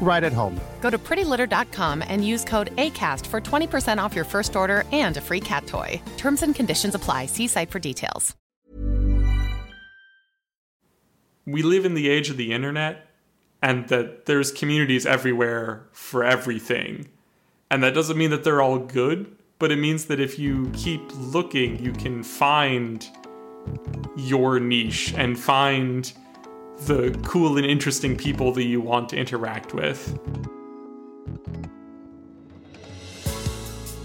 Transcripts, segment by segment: right at home. Go to prettylitter.com and use code ACAST for 20% off your first order and a free cat toy. Terms and conditions apply. See site for details. We live in the age of the internet, and that there's communities everywhere for everything. And that doesn't mean that they're all good, but it means that if you keep looking, you can find your niche and find the cool and interesting people that you want to interact with.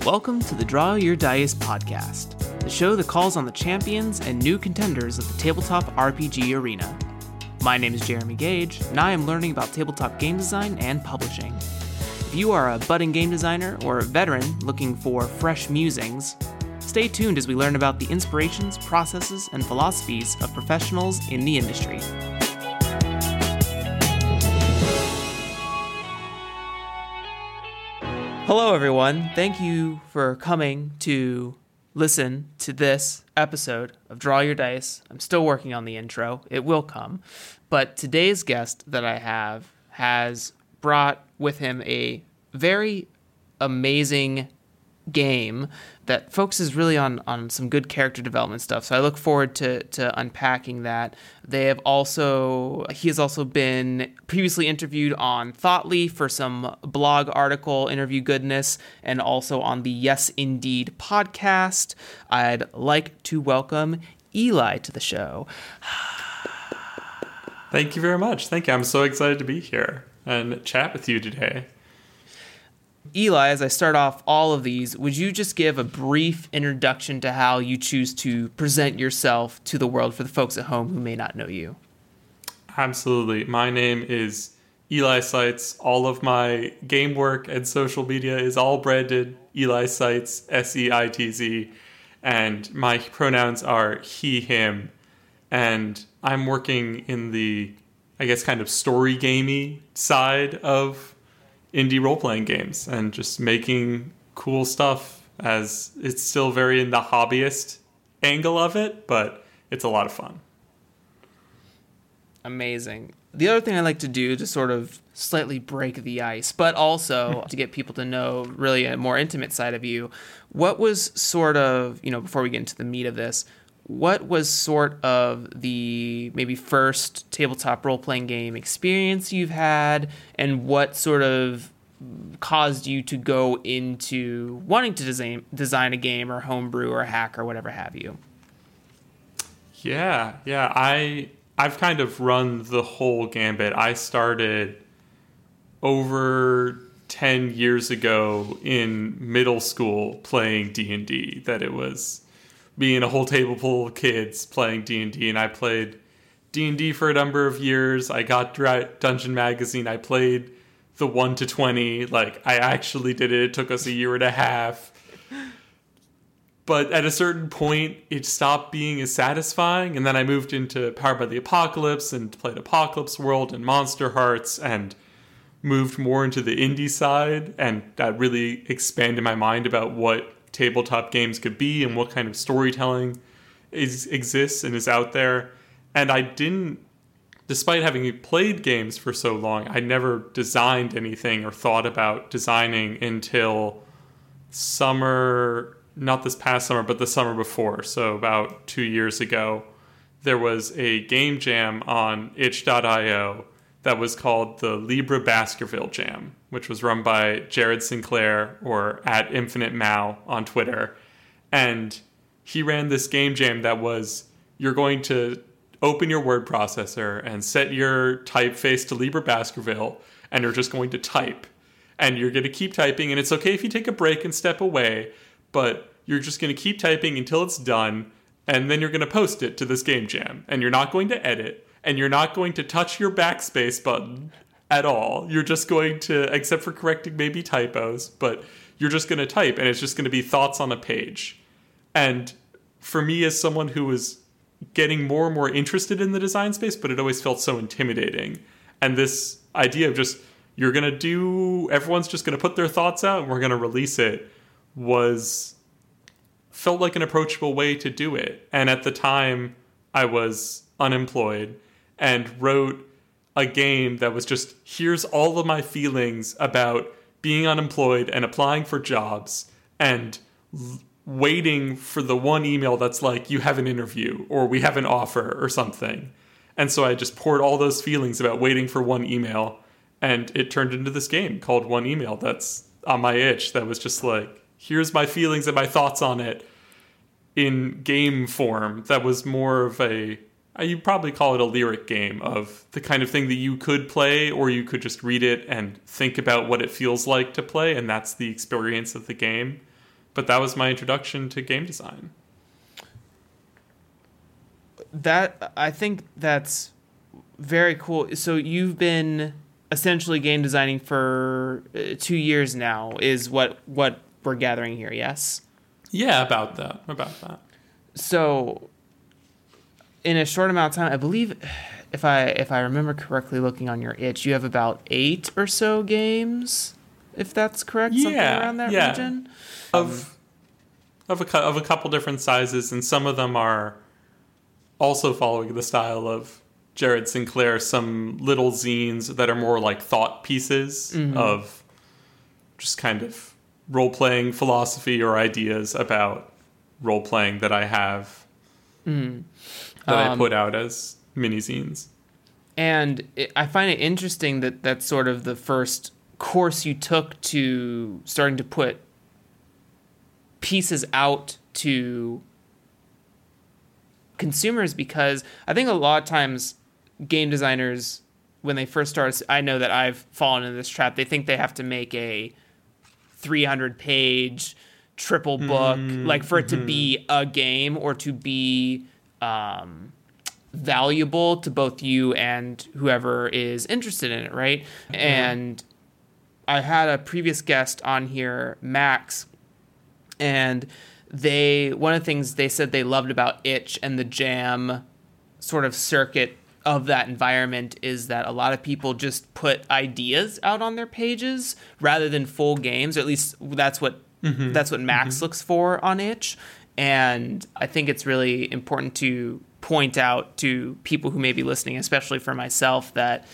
Welcome to the Draw Your Dice podcast, the show that calls on the champions and new contenders of the tabletop RPG arena. My name is Jeremy Gage, and I am learning about tabletop game design and publishing. If you are a budding game designer or a veteran looking for fresh musings, stay tuned as we learn about the inspirations, processes, and philosophies of professionals in the industry. Hello, everyone. Thank you for coming to listen to this episode of Draw Your Dice. I'm still working on the intro. It will come. But today's guest that I have has brought with him a very amazing game that focuses really on some good character development stuff. So I look forward to unpacking that. He has also been previously interviewed on Thoughtly for some blog article interview goodness, and also on the Yes Indeed podcast. I'd like to welcome Eli to the show. Thank you very much. Thank you. I'm so excited to be here and chat with you today. Eli, as I start off all of these, would you just give a brief introduction to how you choose to present yourself to the world for the folks at home who may not know you? Absolutely. My name is Eli Seitz. All of my game work and social media is all branded Eli Seitz, S-E-I-T-Z. And my pronouns are he, him. And I'm working in the, I guess, kind of story gamey side of indie role-playing games and just making cool stuff, as it's still very in the hobbyist angle of it, but it's a lot of fun. Amazing. The other thing I like to do to sort of slightly break the ice, but also to get people to know really a more intimate side of you, what was sort of, before we get into the meat of this, what was sort of the maybe first tabletop role-playing game experience you've had, and what sort of caused you to go into wanting to design a game or homebrew or hack or whatever have you? Yeah. I've kind of run the whole gambit. I started over 10 years ago in middle school playing D&D, that it was being a whole table full of kids playing D&D, and I played D&D for a number of years. I got Dungeon Magazine. I played the 1 to 20. I actually did it. It took us a year and a half. But at a certain point, it stopped being as satisfying, and then I moved into Powered by the Apocalypse and played Apocalypse World and Monster Hearts and moved more into the indie side, and that really expanded my mind about what tabletop games could be and what kind of storytelling exists and is out there. And I didn't, despite having played games for so long, I never designed anything or thought about designing until summer, not this past summer, but the summer before. So about 2 years ago, there was a game jam on Itch.io that was called the Libra Baskerville Jam, which was run by Jared Sinclair, or at Infinite Mao on Twitter. And he ran this game jam that was, you're going to open your word processor and set your typeface to Libra Baskerville, and you're just going to type. And you're going to keep typing, and it's okay if you take a break and step away, but you're just going to keep typing until it's done, and then you're going to post it to this game jam. And you're not going to edit, and you're not going to touch your backspace button at all. You're just going to, except for correcting maybe typos, but you're just going to type, and it's just going to be thoughts on a page. And for me, as someone who was getting more and more interested in the design space, but it always felt so intimidating. And this idea of just, you're going to do, everyone's just going to put their thoughts out and we're going to release it, felt like an approachable way to do it. And at the time, I was unemployed and wrote a game that was just, here's all of my feelings about being unemployed and applying for jobs and waiting for the one email that's like, you have an interview or we have an offer or something. And so I just poured all those feelings about waiting for one email, and it turned into this game called One Email that's on my Itch, that was just like, here's my feelings and my thoughts on it in game form. That was more of a, you'd probably call it a lyric game, of the kind of thing that you could play, or you could just read it and think about what it feels like to play, and that's the experience of the game. But that was my introduction to game design. I think that's very cool. So you've been essentially game designing for 2 years now, is what we're gathering here, yes? Yeah, about that. So in a short amount of time, I believe, if I remember correctly, looking on your Itch, you have about 8 or so games, if that's correct, yeah, something around that region. Of a couple different sizes, and some of them are also following the style of Jared Sinclair, some little zines that are more like thought pieces of just kind of role-playing philosophy or ideas about role-playing that I have that I put out as mini zines. And I find it interesting that that's sort of the first course you took to starting to put pieces out to consumers, because I think a lot of times game designers, when they first start, I know that I've fallen into this trap, they think they have to make a 300-page triple book, like for it to be a game or to be valuable to both you and whoever is interested in it, right? Mm-hmm. And I had a previous guest on here, Max, and one of the things they said they loved about Itch and the jam sort of circuit of that environment is that a lot of people just put ideas out on their pages rather than full games, or at least that's what Max looks for on Itch. And I think it's really important to point out to people who may be listening, especially for myself, that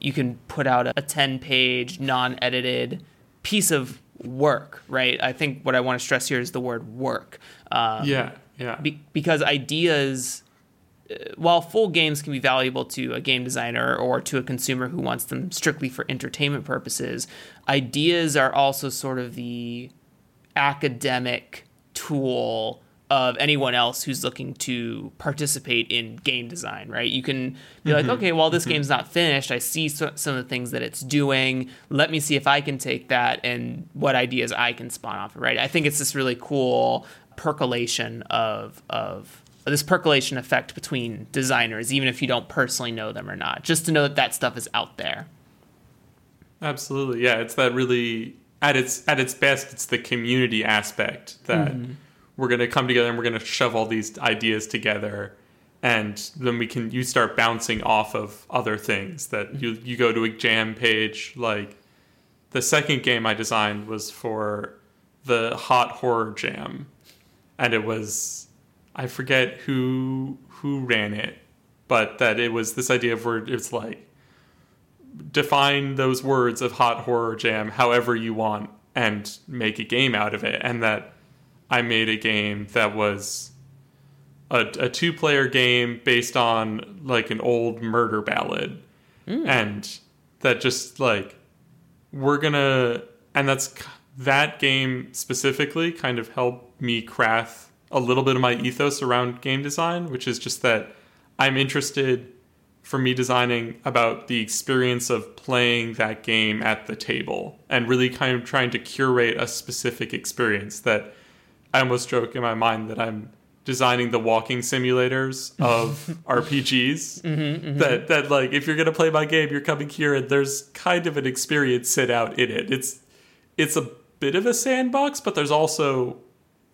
you can put out a 10-page non-edited piece of work, right? I think what I want to stress here is the word work. Because ideas, while full games can be valuable to a game designer or to a consumer who wants them strictly for entertainment purposes, ideas are also sort of the academic tool of anyone else who's looking to participate in game design, right? You can be like, okay, well, this game's not finished. I see some of the things that it's doing. Let me see if I can take that and what ideas I can spawn off of, right? I think it's this really cool percolation of this percolation effect between designers, even if you don't personally know them or not, just to know that stuff is out there. Absolutely. Yeah. It's that really, at its best, it's the community aspect that we're going to come together and we're going to shove all these ideas together. And then you start bouncing off of other things that you go to a jam page. Like the second game I designed was for the Hot Horror Jam, and it was, I forget who ran it, but that it was this idea of where it's like, define those words of Hot Horror Jam however you want and make a game out of it. And that I made a game that was a 2-player game based on like an old murder ballad. Mm. And that just like, we're gonna, and that's, that game specifically kind of helped me craft a little bit of my ethos around game design, which is just that I'm interested, for me designing, about the experience of playing that game at the table and really kind of trying to curate a specific experience. That I almost joke in my mind that I'm designing the walking simulators of RPGs. Mm-hmm, mm-hmm. That like, if you're going to play my game, you're coming here and there's kind of an experience set out in it. It's a bit of a sandbox, but there's also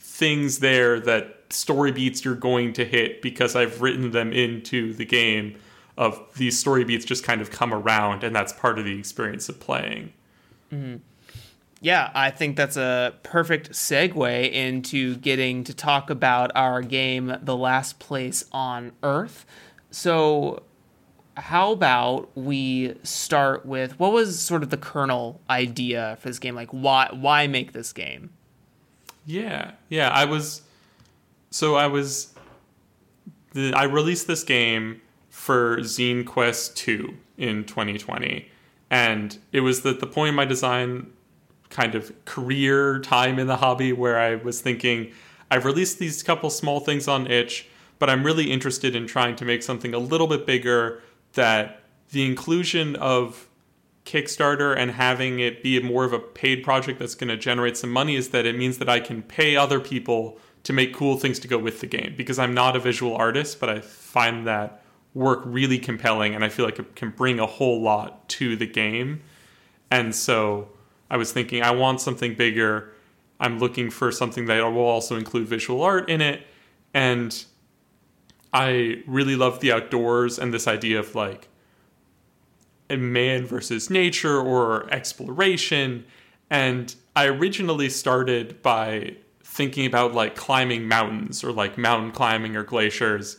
things there that story beats you're going to hit because I've written them into the game. Of these story beats just kind of come around, and that's part of the experience of playing. Mm-hmm. Yeah, I think that's a perfect segue into getting to talk about our game, The Last Place on Earth. So how about we start with, what was sort of the kernel idea for this game? Like, why make this game? Yeah, I released this game for ZineQuest 2 in 2020. And it was at the point in my design kind of career time in the hobby where I was thinking, I've released these couple small things on Itch, but I'm really interested in trying to make something a little bit bigger, that the inclusion of Kickstarter and having it be more of a paid project that's going to generate some money is that it means that I can pay other people to make cool things to go with the game. Because I'm not a visual artist, but I find that work really compelling, and I feel like it can bring a whole lot to the game. And so I was thinking, I want something bigger. I'm looking for something that will also include visual art in it. And I really love the outdoors and this idea of like a man versus nature or exploration. And I originally started by thinking about like climbing mountains or like mountain climbing or glaciers.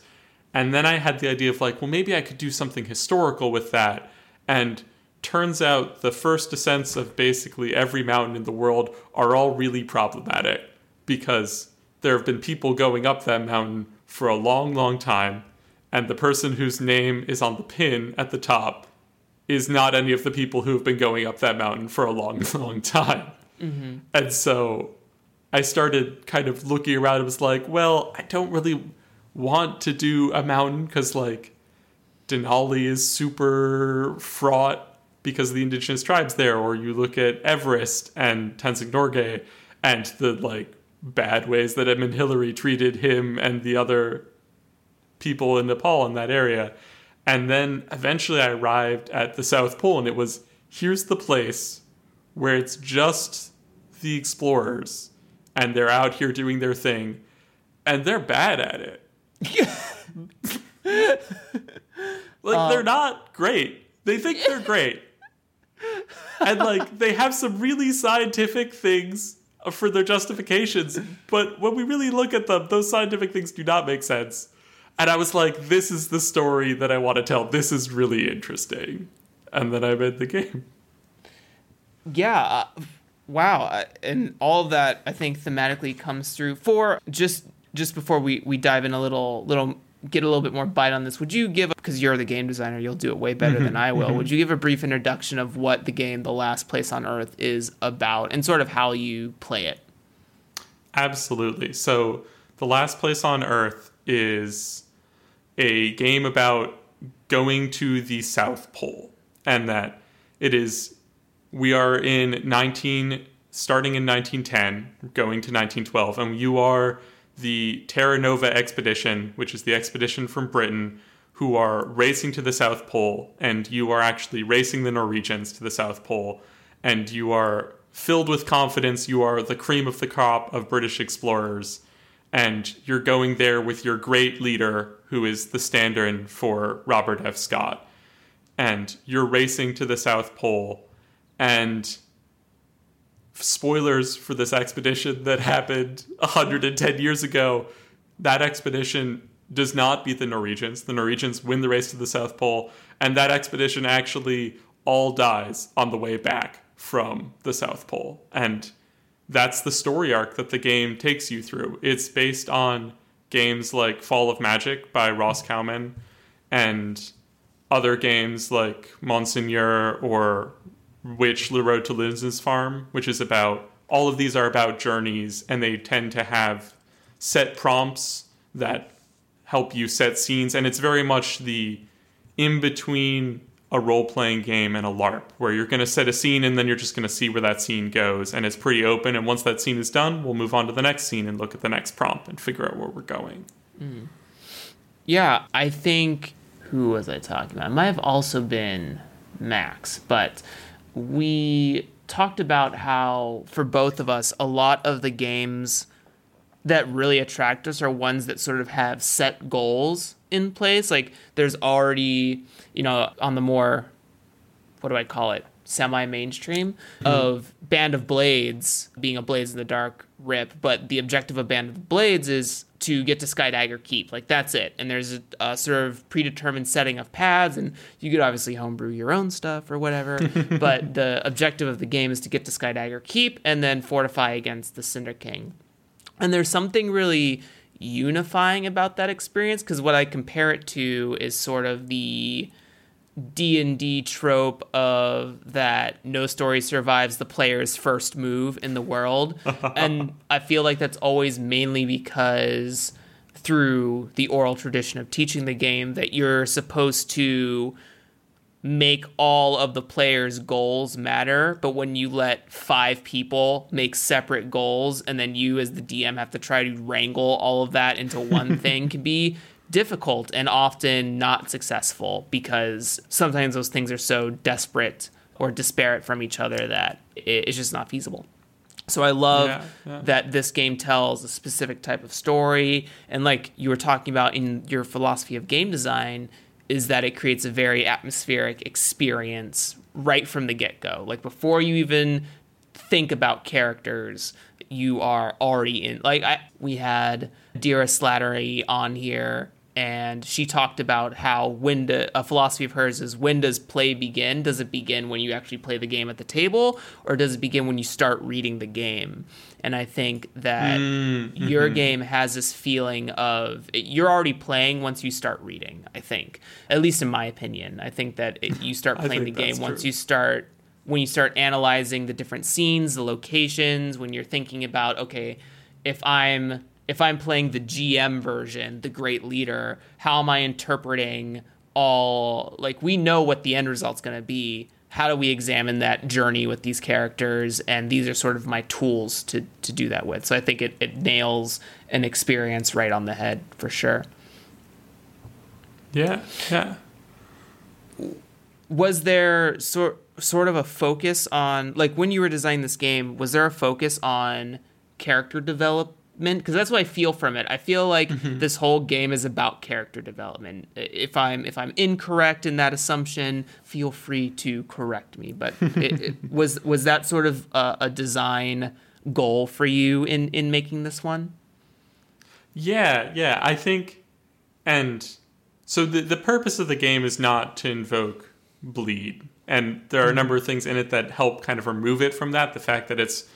And then I had the idea of like, well, maybe I could do something historical with that. And turns out the first descents of basically every mountain in the world are all really problematic, because there have been people going up that mountain for a long, long time. And the person whose name is on the pin at the top is not any of the people who have been going up that mountain for a long, long time. Mm-hmm. And so I started kind of looking around and was like, well, I don't really want to do a mountain, because like Denali is super fraught because of the indigenous tribes there, or you look at Everest and Tenzing Norgay and the like bad ways that Edmund Hillary treated him and the other people in Nepal in that area. And then eventually I arrived at the South Pole, and it was, here's the place where it's just the explorers and they're out here doing their thing and they're bad at it. Like, they're not great. They think they're great. And like, they have some really scientific things for their justifications, but when we really look at them, those scientific things do not make sense. And I was like, this is the story that I want to tell. This is really interesting. And then I made the game. Yeah. Wow. And all of that, I think, thematically comes through. For just before we dive in a little, get a little bit more bite on this, would you give, because you're the game designer, you'll do it way better than I will, would you give a brief introduction of what the game The Last Place on Earth is about and sort of how you play it? Absolutely. So The Last Place on Earth is a game about going to the South Pole, and that it is, we are starting in 1910, going to 1912, and you are the Terra Nova expedition, which is the expedition from Britain, who are racing to the South Pole, and you are actually racing the Norwegians to the South Pole, and you are filled with confidence. You are the cream of the crop of British explorers, and you're going there with your great leader, who is the stand-in for Robert F. Scott, and you're racing to the South Pole, and spoilers for this expedition that happened 110 years ago. That expedition does not beat the Norwegians. The Norwegians win the race to the South Pole, and that expedition actually all dies on the way back from the South Pole. And that's the story arc that the game takes you through. It's based on games like Fall of Magic by Ross Cowman and other games like Monseigneur or Witch, The Road to Lindsay's Farm, which is about, all of these are about journeys, and they tend to have set prompts that help you set scenes. And it's very much the in-between a role-playing game and a LARP, where you're going to set a scene and then you're just going to see where that scene goes. And it's pretty open. And once that scene is done, we'll move on to the next scene and look at the next prompt and figure out where we're going. Mm. Yeah, I think, who was I talking about? It might have also been Max, but we talked about how, for both of us, a lot of the games that really attract us are ones that sort of have set goals in place. Like, there's already, you know, on the more, what do I call it, semi-mainstream of Band of Blades being a Blades in the Dark rip, but the objective of Band of Blades is to get to Skydagger Keep. Like, that's it. And there's a sort of predetermined setting of paths, and you could obviously homebrew your own stuff or whatever, but the objective of the game is to get to Skydagger Keep and then fortify against the Cinder King. And there's something really unifying about that experience, because what I compare it to is sort of the D&D trope of that no story survives the player's first move in the world. And I feel like that's always mainly because through the oral tradition of teaching the game that you're supposed to make all of the players' goals matter, but when you let 5 people make separate goals and then you as the DM have to try to wrangle all of that into one thing can be difficult and often not successful, because sometimes those things are so desperate or disparate from each other that it's just not feasible. So I love that this game tells a specific type of story, and like you were talking about in your philosophy of game design, is that it creates a very atmospheric experience right from the get-go. Like, before you even think about characters, you are already in. Like, we had Dira Slattery on here, and she talked about how a philosophy of hers is, when does play begin? Does it begin when you actually play the game at the table, or does it begin when you start reading the game? And I think that your game has this feeling of, you're already playing once you start reading, I think. At least in my opinion. I think that you start playing the game once you start, when you start analyzing the different scenes, the locations, when you're thinking about, okay, if I'm playing the GM version, the great leader, how am I interpreting all, like, we know what the end result's going to be. How do we examine that journey with these characters? And these are sort of my tools to do that with. So I think it nails an experience right on the head for sure. Yeah, yeah. Was there sort of a focus on, like, when you were designing this game, was there a focus on character development? Because that's what I feel from it. I feel like this whole game is about character development. If I'm incorrect in that assumption, feel free to correct me. But it was that sort of a design goal for you in making this one? Yeah. I think, and so the purpose of the game is not to invoke bleed. And there are a number of things in it that help kind of remove it from that. The fact that it's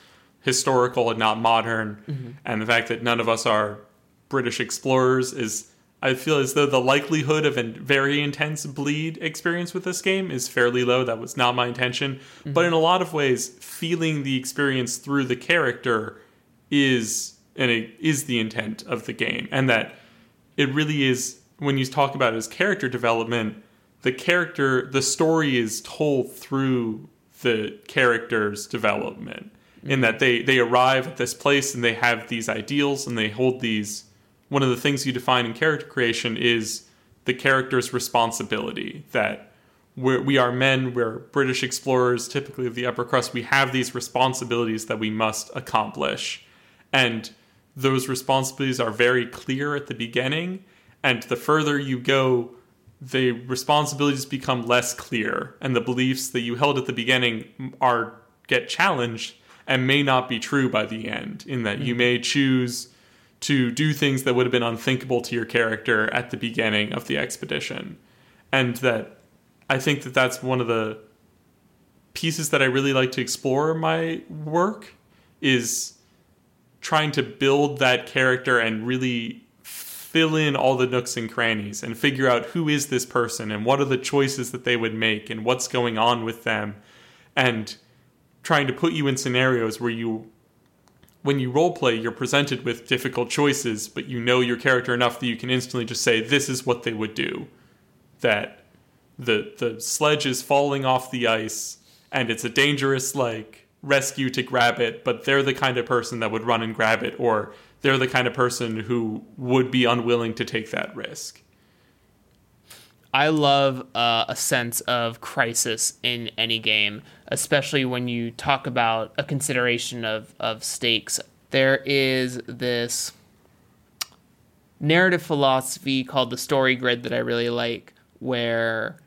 historical and not modern, and the fact that none of us are British explorers is, I feel as though the likelihood of a very intense bleed experience with this game is fairly low. That was not my intention. But in a lot of ways, feeling the experience through the character is the intent of the game. And that it really is, when you talk about it as character development, the story is told through the character's development. In that they arrive at this place and they have these ideals and they hold these. One of the things you define in character creation is the character's responsibility. That we are men, we're British explorers, typically of the upper crust. We have these responsibilities that we must accomplish. And those responsibilities are very clear at the beginning. And the further you go, the responsibilities become less clear. And the beliefs that you held at the beginning get challenged. and may not be true by the end, in that you may choose to do things that would have been unthinkable to your character at the beginning of the expedition. And that I think that that's one of the pieces that I really like to explore in my work, is trying to build that character and really fill in all the nooks and crannies and figure out who is this person and what are the choices that they would make and what's going on with them, and trying to put you in scenarios where you, when you roleplay, you're presented with difficult choices, but you know your character enough that you can instantly just say, this is what they would do. That the sledge is falling off the ice and it's a dangerous, like, rescue to grab it, but they're the kind of person that would run and grab it, or they're the kind of person who would be unwilling to take that risk. I love a sense of crisis in any game, especially when you talk about a consideration of stakes. There is this narrative philosophy called the story grid that I really like, where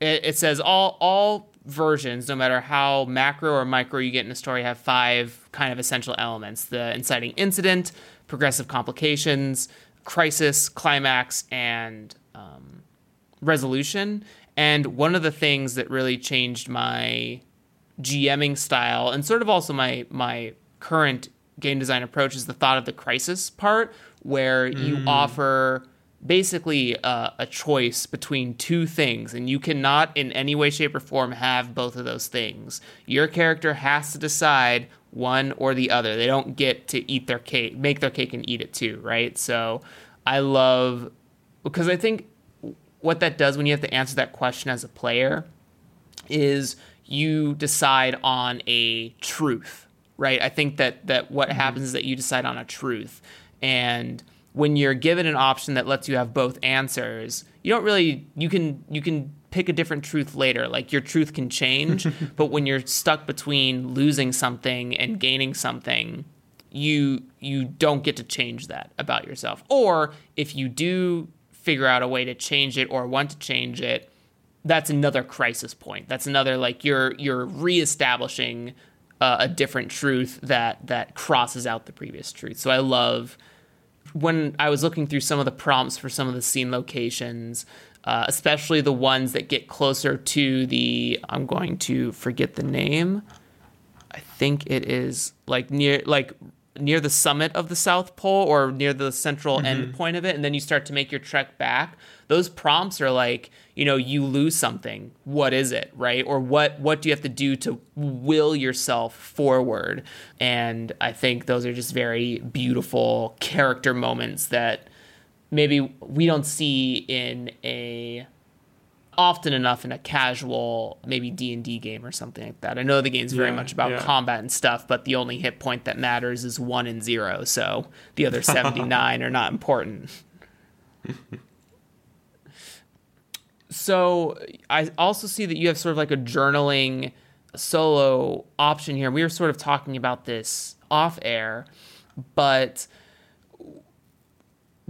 it says all versions, no matter how macro or micro you get in a story, have five kind of essential elements: the inciting incident, progressive complications, crisis, climax, and resolution. And one of the things that really changed my GMing style and sort of also my current game design approach is the thought of the crisis part, where you offer basically a choice between two things, and you cannot in any way, shape, or form have both of those things. Your character has to decide one or the other. They don't get to eat their cake, make their cake and eat it too, right? So I love, because I think what that does when you have to answer that question as a player is you decide on a truth, right? I think that what happens is that you decide on a truth, and when you're given an option that lets you have both answers, you can pick a different truth later. Like, your truth can change, but when you're stuck between losing something and gaining something, you don't get to change that about yourself. Or if you do figure out a way to change it or want to change it, that's another crisis point. That's another, like, you're reestablishing a different truth that crosses out the previous truth. So I love, when I was looking through some of the prompts for some of the scene locations, especially the ones that get closer to the, I'm going to forget the name, I think it is near the summit of the South Pole or near the central end point of it, and then you start to make your trek back. Those prompts are like, you lose something. What is it, right? Or what do you have to do to will yourself forward? And I think those are just very beautiful character moments that maybe we don't see often enough in a casual, maybe D&D game or something like that. I know the game's very much about combat and stuff, but the only hit point that matters is 1 and 0, so the other 79 are not important. So I also see that you have sort of like a journaling solo option here. We were sort of talking about this off air, but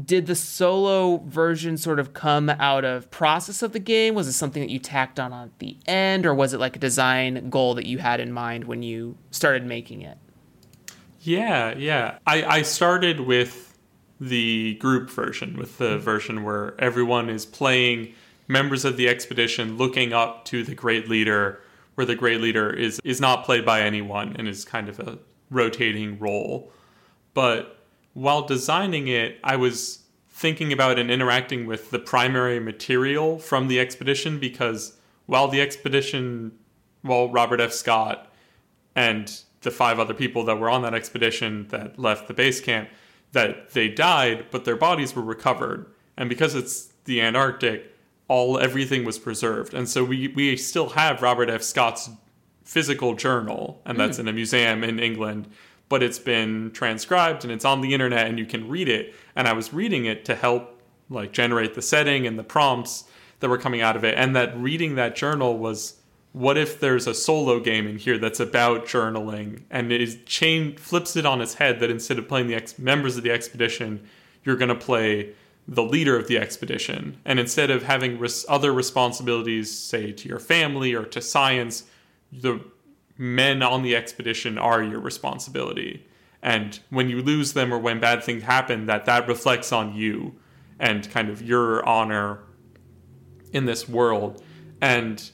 did the solo version sort of come out of process of the game? Was it something that you tacked on at the end, or was it like a design goal that you had in mind when you started making it? Yeah. I started with the group version, with the version where everyone is playing members of the expedition looking up to the great leader, where the great leader is not played by anyone and is kind of a rotating role. But while designing it, I was thinking about and interacting with the primary material from the expedition, because while Robert F. Scott and the 5 other people that were on that expedition that left the base camp, that they died, but their bodies were recovered. And because it's the Antarctic, everything was preserved. And so we still have Robert F. Scott's physical journal, and that's in a museum in England, but it's been transcribed and it's on the internet and you can read it. And I was reading it to help generate the setting and the prompts that were coming out of it. And that reading that journal was, what if there's a solo game in here that's about journaling, and flips it on its head, that instead of playing the members of the expedition, you're going to play the leader of the expedition. And instead of having other responsibilities, say, to your family or to science, the men on the expedition are your responsibility. And when you lose them or when bad things happen, that reflects on you and kind of your honor in this world. And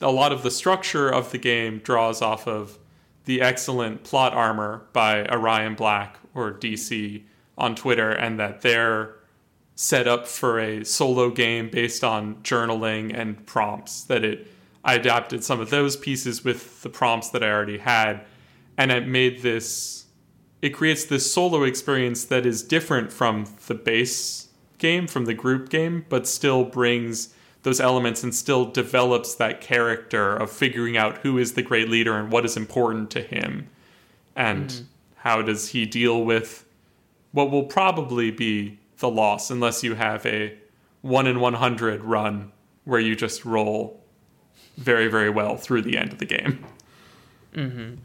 a lot of the structure of the game draws off of the excellent plot armor by Orion Black, or DC, on Twitter, and that they're set up for a solo game based on journaling and prompts. I adapted some of those pieces with the prompts that I already had, and it creates this solo experience that is different from the base game, from the group game, but still brings those elements and still develops that character of figuring out who is the great leader and what is important to him, and how does he deal with what will probably be the loss, unless you have a 1 in 100 run where you just roll very, very well through the end of the game. Mm-hmm.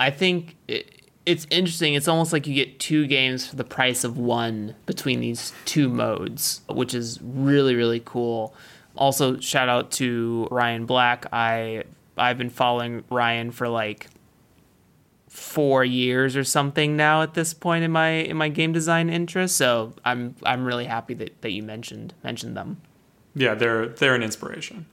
I think it's interesting. It's almost like you get two games for the price of one between these two modes, which is really, really cool. Also, shout out to Ryan Black. I've been following Ryan for like 4 years or something now at this point in my game design interest. So I'm really happy that you mentioned them. Yeah, they're an inspiration.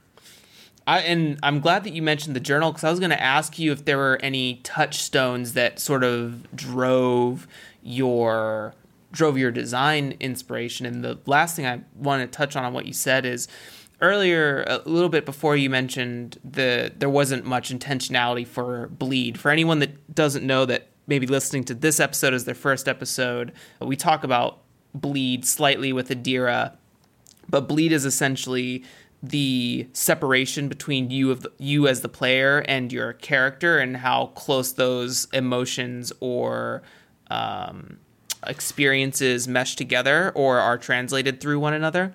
And I'm glad that you mentioned the journal, because I was going to ask you if there were any touchstones that sort of drove your design inspiration. And the last thing I want to touch on what you said is, earlier, a little bit before, you mentioned there wasn't much intentionality for bleed. For anyone that doesn't know, that maybe listening to this episode as their first episode, we talk about bleed slightly with Adira, but bleed is essentially the separation between you as the player and your character, and how close those emotions or experiences mesh together or are translated through one another.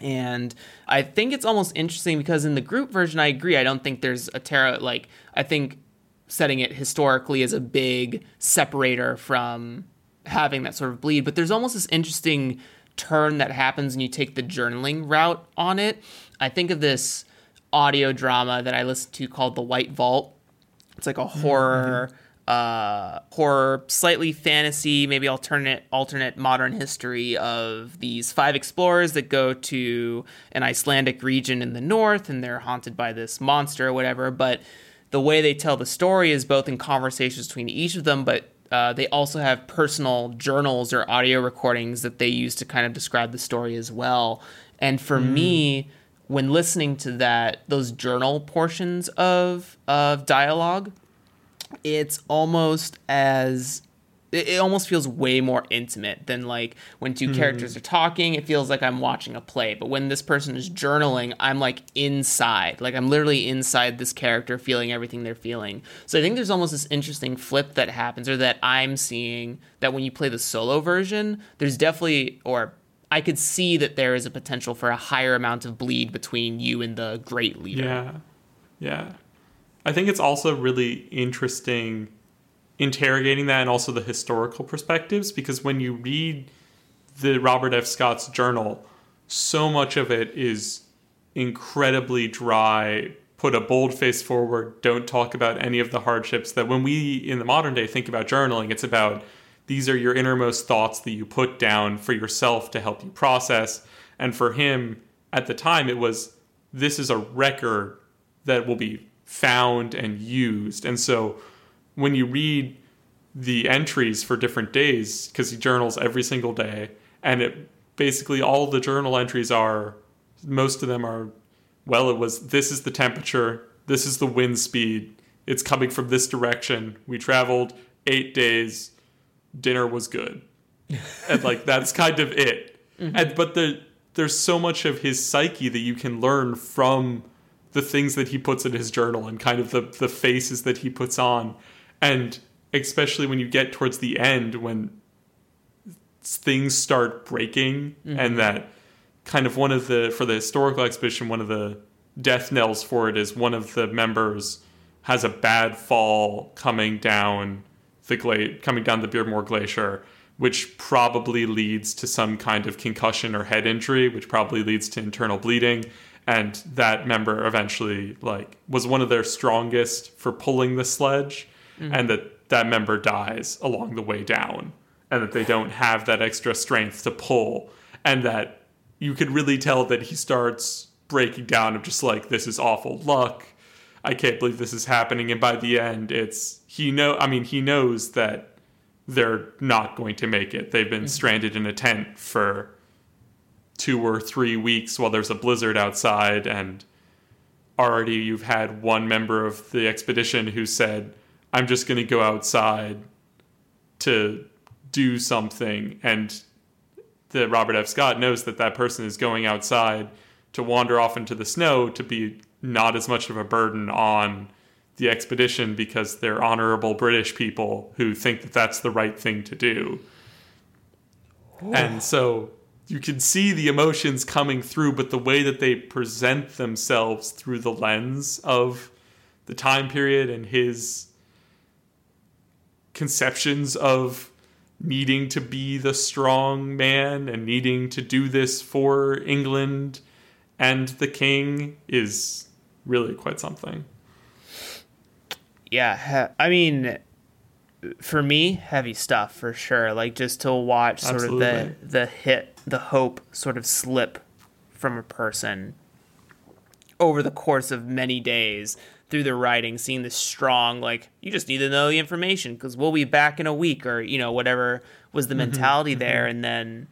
And I think it's almost interesting because in the group version, I agree. I don't think there's a tarot. Like, I think setting it historically is a big separator from having that sort of bleed. But there's almost this interesting turn that happens when you take the journaling route on it. I think of this audio drama that I listened to called The White Vault. It's like a horror, slightly fantasy, maybe alternate modern history of these 5 explorers that go to an Icelandic region in the north, and they're haunted by this monster or whatever. But the way they tell the story is both in conversations between each of them, but they also have personal journals or audio recordings that they use to kind of describe the story as well. And for me, when listening to those journal portions of dialogue, it almost feels way more intimate than like when two characters are talking. It feels like I'm watching a play. But when this person is journaling, I'm like inside. Like, I'm literally inside this character, feeling everything they're feeling. So I think there's almost this interesting flip that happens, or that I'm seeing, that when you play the solo version, there's definitely, or I could see that there is a potential for a higher amount of bleed between you and the great leader. Yeah. I think it's also really interesting interrogating that, and also the historical perspectives, because when you read the Robert F. Scott's journal, so much of it is incredibly dry, put a bold face forward, don't talk about any of the hardships, that when we in the modern day think about journaling, it's about these are your innermost thoughts that you put down for yourself to help you process. And for him at the time, it was, this is a record that will be found and used. And so when you read the entries for different days, because he journals every single day, and it basically all the journal entries are, most of them are, well, it was, this is the temperature, this is the wind speed, it's coming from this direction, we traveled 8 days, dinner was good. And like, that's kind of it. And but there's so much of his psyche that you can learn from the things that he puts in his journal, and kind of the faces that he puts on. And especially when you get towards the end, when things start breaking, and that kind of for the historical expedition, one of the death knells for it is one of the members has a bad fall coming down the Beardmore Glacier, which probably leads to some kind of concussion or head injury, which probably leads to internal bleeding. And that member eventually was one of their strongest for pulling the sledge, and that member dies along the way down, and that they don't have that extra strength to pull, and that you could really tell that he starts breaking down of just this is awful luck. I can't believe this is happening. And by the end, he knows that they're not going to make it. They've been stranded in a tent for 2 or 3 weeks while there's a blizzard outside, and already you've had one member of the expedition who said, I'm just going to go outside to do something. And the Robert F. Scott knows that that person is going outside to wander off into the snow to be not as much of a burden on the expedition, because they're honorable British people who think that that's the right thing to do. Ooh. And so you can see the emotions coming through, but the way that they present themselves through the lens of the time period and his conceptions of needing to be the strong man and needing to do this for England and the king is really quite something. Yeah, I mean, for me, heavy stuff for sure. Just to watch sort of the hope sort of slip from a person over the course of many days through the writing, seeing this strong, you just need to know the information because we'll be back in a week or, whatever was the mentality there. And then,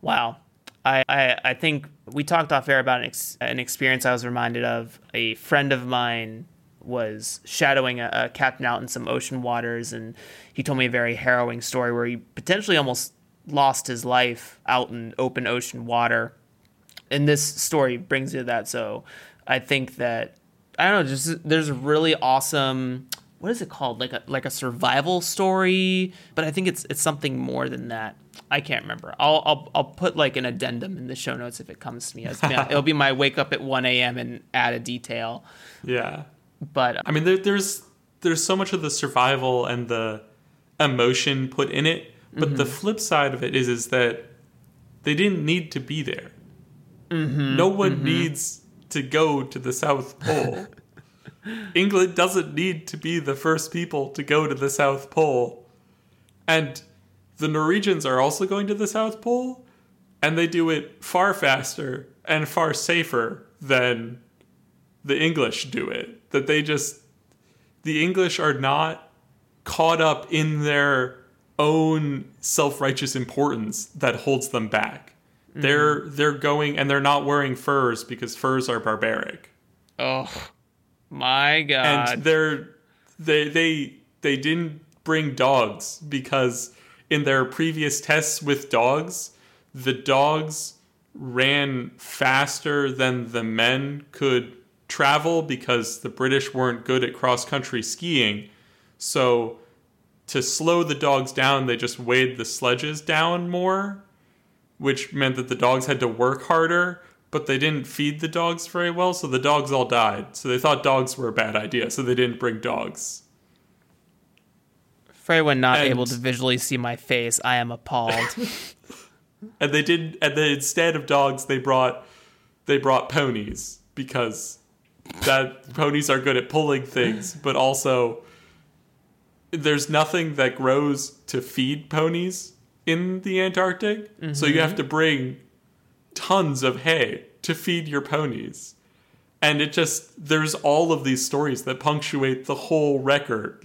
wow. I think we talked off air about an experience I was reminded of. A friend of mine was shadowing a captain out in some ocean waters, and he told me a very harrowing story where he potentially almost lost his life out in open ocean water. And this story brings you to that. So I think that, there's a really awesome, what is it called? Like a survival story, but I think it's something more than that. I can't remember. I'll put an addendum in the show notes if it comes to me. It'll be my wake up at 1 a.m. and add a detail. Yeah. But I mean, there's so much of the survival and the emotion put in it. But the flip side of it is that they didn't need to be there. No one needs to go to the South Pole. England doesn't need to be the first people to go to the South Pole. And the Norwegians are also going to the South Pole, and they do it far faster and far safer than the English do it. That the English are not caught up in their own self-righteous importance that holds them back. They're going, and they're not wearing furs because furs are barbaric. Oh my God. And they didn't bring dogs because in their previous tests with dogs, the dogs ran faster than the men could travel because the British weren't good at cross-country skiing. So to slow the dogs down, they just weighed the sledges down more, which meant that the dogs had to work harder, but they didn't feed the dogs very well, so the dogs all died. So they thought dogs were a bad idea, so they didn't bring dogs. For anyone not able to visually see my face, I am appalled. And they did. And they, instead of dogs, they brought ponies because that ponies are good at pulling things, but also there's nothing that grows to feed ponies in the Antarctic, so you have to bring tons of hay to feed your ponies. And there's all of these stories that punctuate the whole record.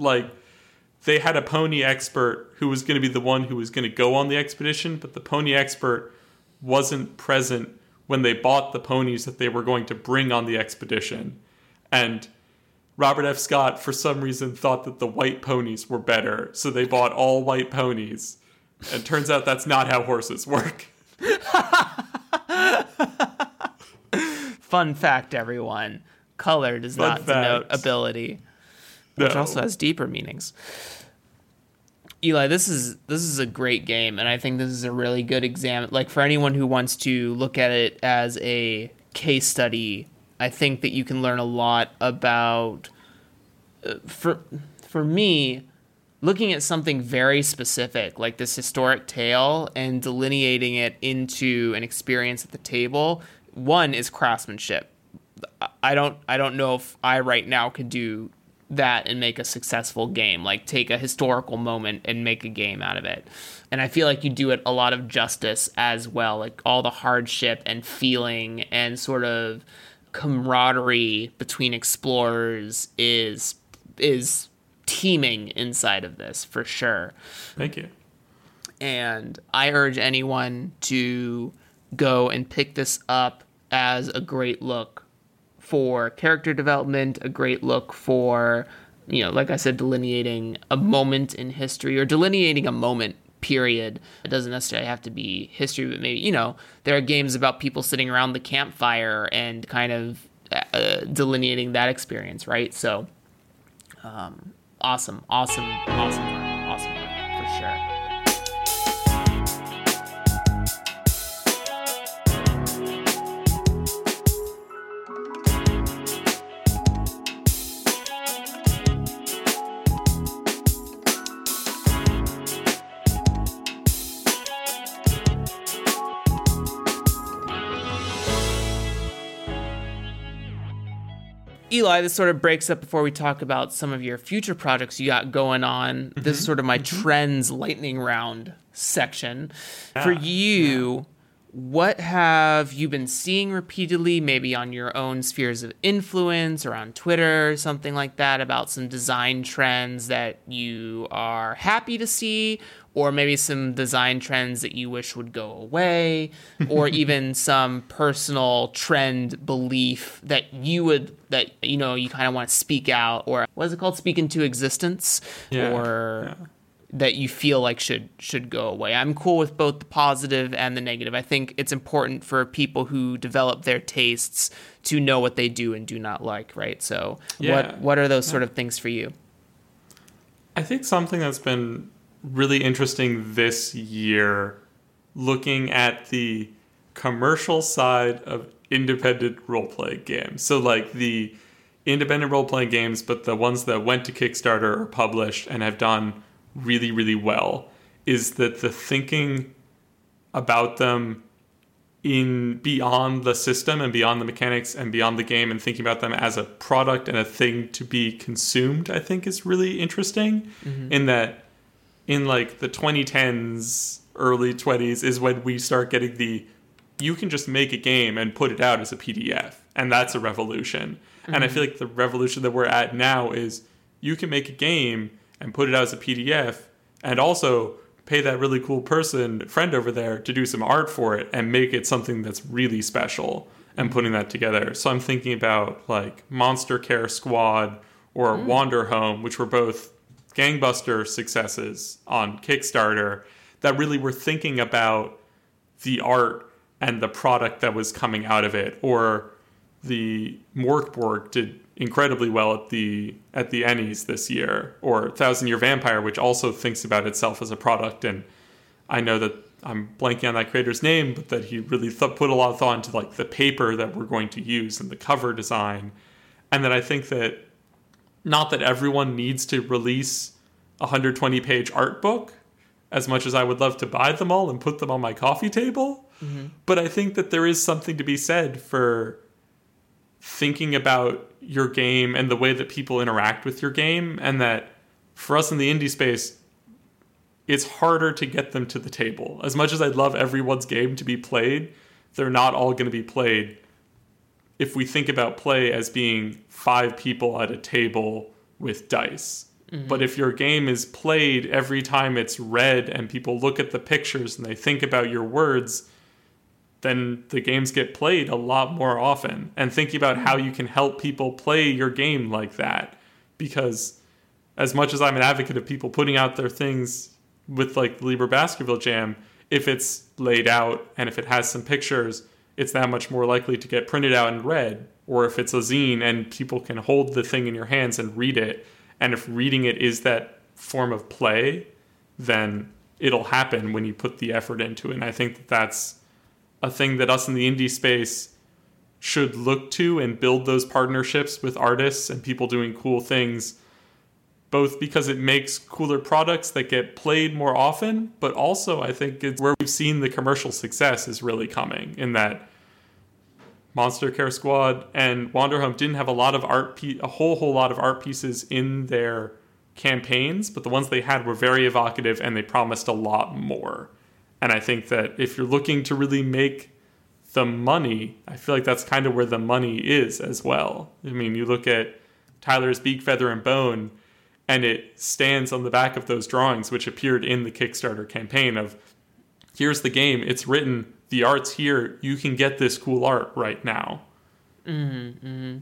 They had a pony expert who was going to be the one who was going to go on the expedition, but the pony expert wasn't present when they bought the ponies that they were going to bring on the expedition. And Robert F. Scott, for some reason, thought that the white ponies were better, so they bought all white ponies. And turns out that's not how horses work. Fun fact, everyone. Color does not denote ability, which also has deeper meanings. Eli, this is a great game, and I think this is a really good exam. For anyone who wants to look at it as a case study, I think that you can learn a lot about, for me, looking at something very specific, like this historic tale, and delineating it into an experience at the table One is craftsmanship. I don't know if I right now could do that and make a successful game, like take a historical moment and make a game out of it. And I feel like you do it a lot of justice as well, like all the hardship and feeling and sort of camaraderie between explorers is teeming inside of this for sure. Thank you. And I urge anyone to go and pick this up as a great look for character development, a great look for, you know, like I said, delineating a moment in history or delineating a moment, period. It doesn't necessarily have to be history, but maybe, you know, there are games about people sitting around the campfire and kind of delineating that experience, right? So awesome for sure. Eli, this sort of breaks up before we talk about some of your future projects you got going on. Mm-hmm. This is sort of my trends lightning round section. Yeah. For you, what have you been seeing repeatedly, maybe on your own spheres of influence or on Twitter or something like that, about some design trends that you are happy to see, or maybe some design trends that you wish would go away, or even some personal trend belief that you would, that, you know, you kind of want to speak out, or what is it called? Speak into existence, that you feel like should go away. I'm cool with both the positive and the negative. I think it's important for people who develop their tastes to know what they do and do not like, right? So what are those sort of things for you? I think something that's been really interesting this year, looking at the commercial side of independent role-playing games. So like the independent role-playing games, but the ones that went to Kickstarter or published and have done really, really well, is that the thinking about them in beyond the system and beyond the mechanics and beyond the game, and thinking about them as a product and a thing to be consumed, I think is really interesting. Mm-hmm. In that, in like the 2010s, early 20s is when we start getting the, you can just make a game and put it out as a PDF, and that's a revolution. Mm-hmm. And I feel like the revolution that we're at now is you can make a game and put it out as a PDF, and also pay that really cool person, friend over there, to do some art for it and make it something that's really special, and putting that together. So I'm thinking about like Monster Care Squad or Wander Home, which were both gangbuster successes on Kickstarter, that really were thinking about the art and the product that was coming out of it. Or the Morkborg did incredibly well at the Ennies this year, or Thousand Year Vampire, which also thinks about itself as a product. And I know that I'm blanking on that creator's name, but that he really put a lot of thought into like the paper that we're going to use and the cover design. And that I think that, not that everyone needs to release a 120-page art book, as much as I would love to buy them all and put them on my coffee table. Mm-hmm. But I think that there is something to be said for thinking about your game and the way that people interact with your game, and that for us in the indie space, it's harder to get them to the table. As much as I'd love everyone's game to be played, they're not all going to be played. If we think about play as being 5 people at a table with dice. Mm-hmm. But if your game is played every time it's read and people look at the pictures and they think about your words, then the games get played a lot more often. And thinking about how you can help people play your game like that. Because as much as I'm an advocate of people putting out their things with like the Liber Baskerville Jam, if it's laid out and if it has some pictures, it's that much more likely to get printed out and read. Or if it's a zine and people can hold the thing in your hands and read it, and if reading it is that form of play, then it'll happen when you put the effort into it. And I think that that's a thing that us in the indie space should look to and build those partnerships with artists and people doing cool things, both because it makes cooler products that get played more often, but also I think it's where we've seen the commercial success is really coming, in that Monster Care Squad and Wander Home didn't have a lot of art, a whole lot of art pieces in their campaigns, but the ones they had were very evocative and they promised a lot more. And I think that if you're looking to really make the money, I feel like that's kind of where the money is as well. I mean, you look at Tyler's Beak, Feather, and Bone, and it stands on the back of those drawings, which appeared in the Kickstarter campaign of, here's the game, it's written, the art's here, you can get this cool art right now. Mm-hmm, mm-hmm.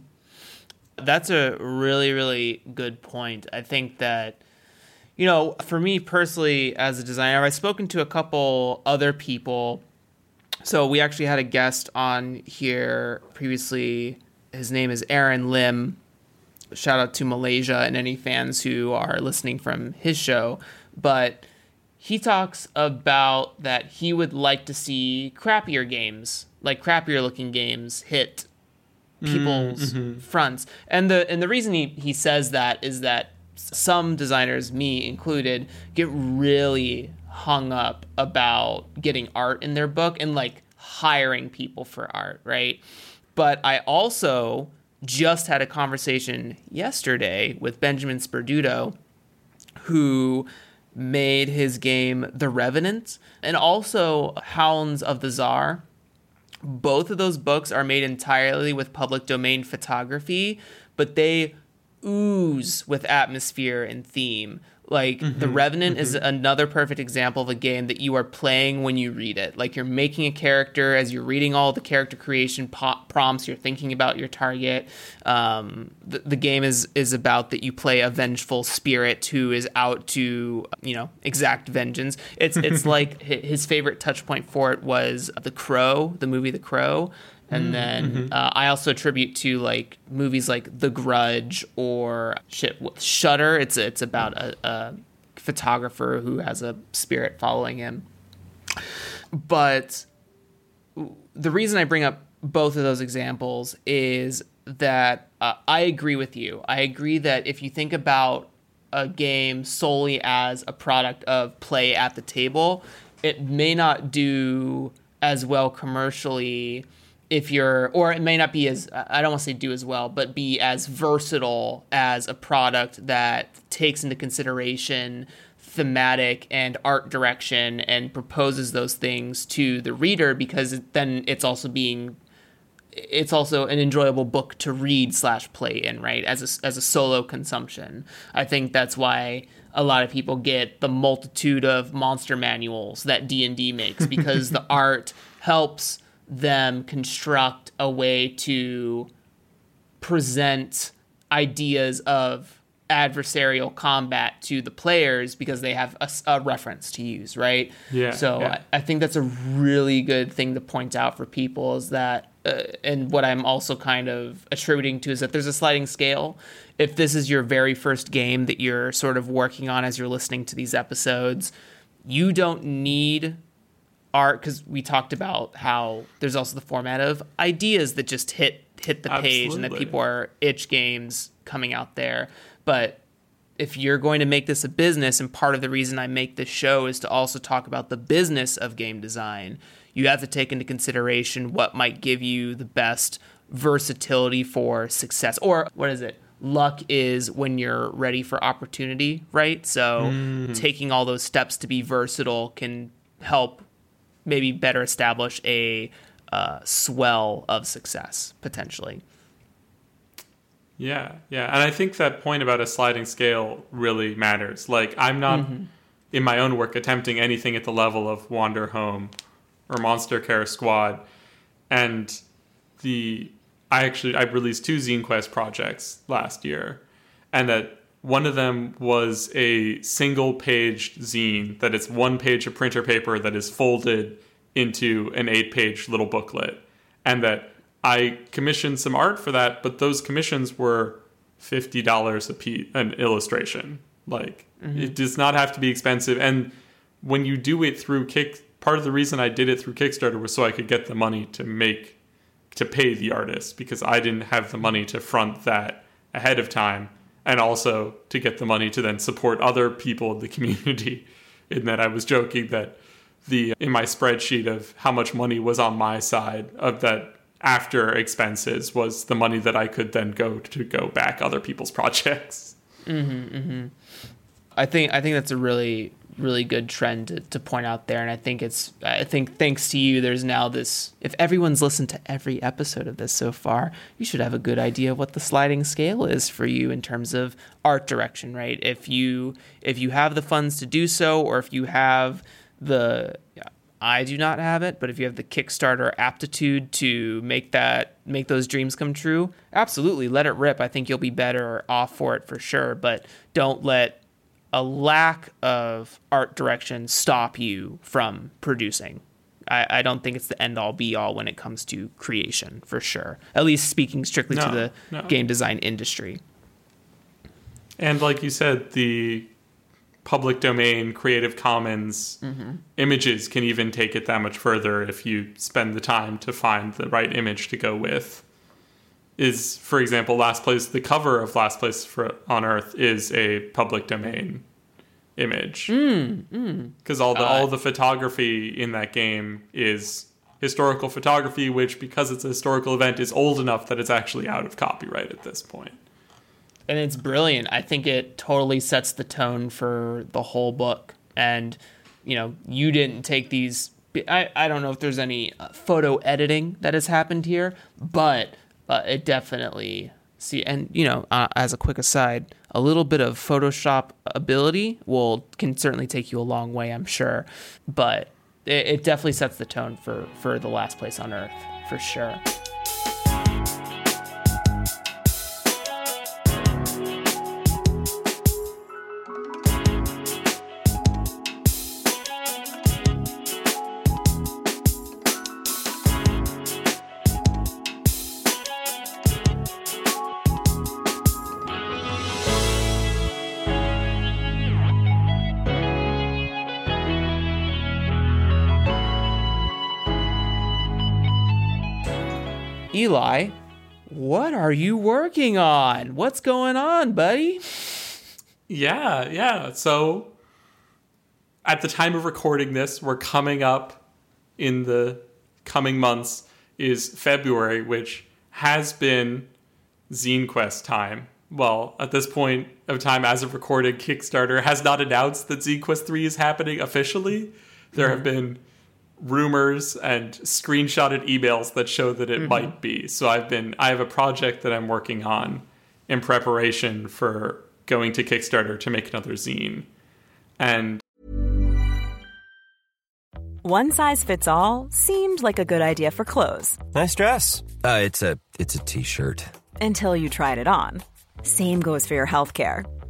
That's a really, really good point. I think that, you know, for me personally as a designer, I've spoken to a couple other people. So we actually had a guest on here previously. His name is Aaron Lim. Shout out to Malaysia and any fans who are listening from his show. But he talks about that he would like to see crappier games, like crappier looking games, hit people's mm-hmm. fronts. And the reason he says that is that some designers, me included, get really hung up about getting art in their book and like hiring people for art, right? But I also just had a conversation yesterday with Benjamin Sperduto, who made his game The Revenant and also Hounds of the Tsar. Both of those books are made entirely with public domain photography, but they ooze with atmosphere and theme. Like, mm-hmm, The Revenant mm-hmm. is another perfect example of a game that you are playing when you read it. Like, you're making a character as you're reading all the character creation prompts, you're thinking about your target. The game is about that you play a vengeful spirit who is out to, you know, exact vengeance. It's like his favorite touch point for it was The Crow, the movie The Crow. And then mm-hmm. I also attribute to like movies like The Grudge or Shudder. It's about a photographer who has a spirit following him. But the reason I bring up both of those examples is that I agree with you. I agree that if you think about a game solely as a product of play at the table, it may not do as well commercially. It may not be as, I don't want to say do as well, but be as versatile as a product that takes into consideration thematic and art direction and proposes those things to the reader, because then it's also an enjoyable book to read / play in, right? As a solo consumption. I think that's why a lot of people get the multitude of monster manuals that D&D makes, because the art helps them construct a way to present ideas of adversarial combat to the players, because they have a reference to use, right? Yeah. So yeah. I think that's a really good thing to point out for people, is that, and what I'm also kind of attributing to is that there's a sliding scale. If this is your very first game that you're sort of working on as you're listening to these episodes, you don't need art, because we talked about how there's also the format of ideas that just hit the page. Absolutely. And that people are itch games coming out there. But if you're going to make this a business, and part of the reason I make this show is to also talk about the business of game design, you have to take into consideration what might give you the best versatility for success. Or what is it? Luck is when you're ready for opportunity, right? So taking all those steps to be versatile can help maybe better establish a swell of success, potentially. Yeah. And I think that point about a sliding scale really matters. Like, I'm not, in my own work, attempting anything at the level of Wander Home or Monster Care Squad. And I released 2 ZineQuest projects last year. And that one of them was a single-paged zine, that it's one page of printer paper that is folded into an 8-page little booklet. And that I commissioned some art for that, but those commissions were $50 a piece, an illustration. Like, it does not have to be expensive. And when you do it through part of the reason I did it through Kickstarter was so I could get the money to pay the artist, because I didn't have the money to front that ahead of time. And also to get the money to then support other people in the community. In that, I was joking that in my spreadsheet of how much money was on my side of that after expenses was the money that I could then go back other people's projects. Mm-hmm, mm-hmm. I think that's a really, really good trend to point out there. And I think thanks to you, there's now this, if everyone's listened to every episode of this so far, you should have a good idea of what the sliding scale is for you in terms of art direction, right? If you have the funds to do so, or if you have the, I do not have it, but if you have the Kickstarter aptitude to make those dreams come true, absolutely let it rip. I think you'll be better off for it for sure, but don't let a lack of art direction stop you from producing. I don't think it's the end all be all when it comes to creation, for sure. At least speaking strictly to the game design industry. And like you said, the public domain, Creative Commons images can even take it that much further if you spend the time to find the right image to go with. Is, for example, the cover of Last Place on Earth is a public domain image. Because all the photography in that game is historical photography, which, because it's a historical event, is old enough that it's actually out of copyright at this point. And it's brilliant. I think it totally sets the tone for the whole book. And, you didn't take these... I don't know if there's any photo editing that has happened here, but... it definitely as a quick aside, a little bit of Photoshop ability can certainly take you a long way, I'm sure, but it definitely sets the tone for The Last Place on Earth for sure. Eli, what are you working on? What's going on, buddy? Yeah. So at the time of recording this, we're coming up in the coming months is February, which has been ZineQuest time. Well, at this point of time, as of recording, Kickstarter has not announced that ZineQuest 3 is happening officially. There have been rumors and screenshotted emails that show that it might be. So I have a project that I'm working on in preparation for going to Kickstarter to make another zine. And one size fits all seemed like a good idea for clothes. Nice dress. It's a t-shirt. Until you tried it on. Same goes for your healthcare.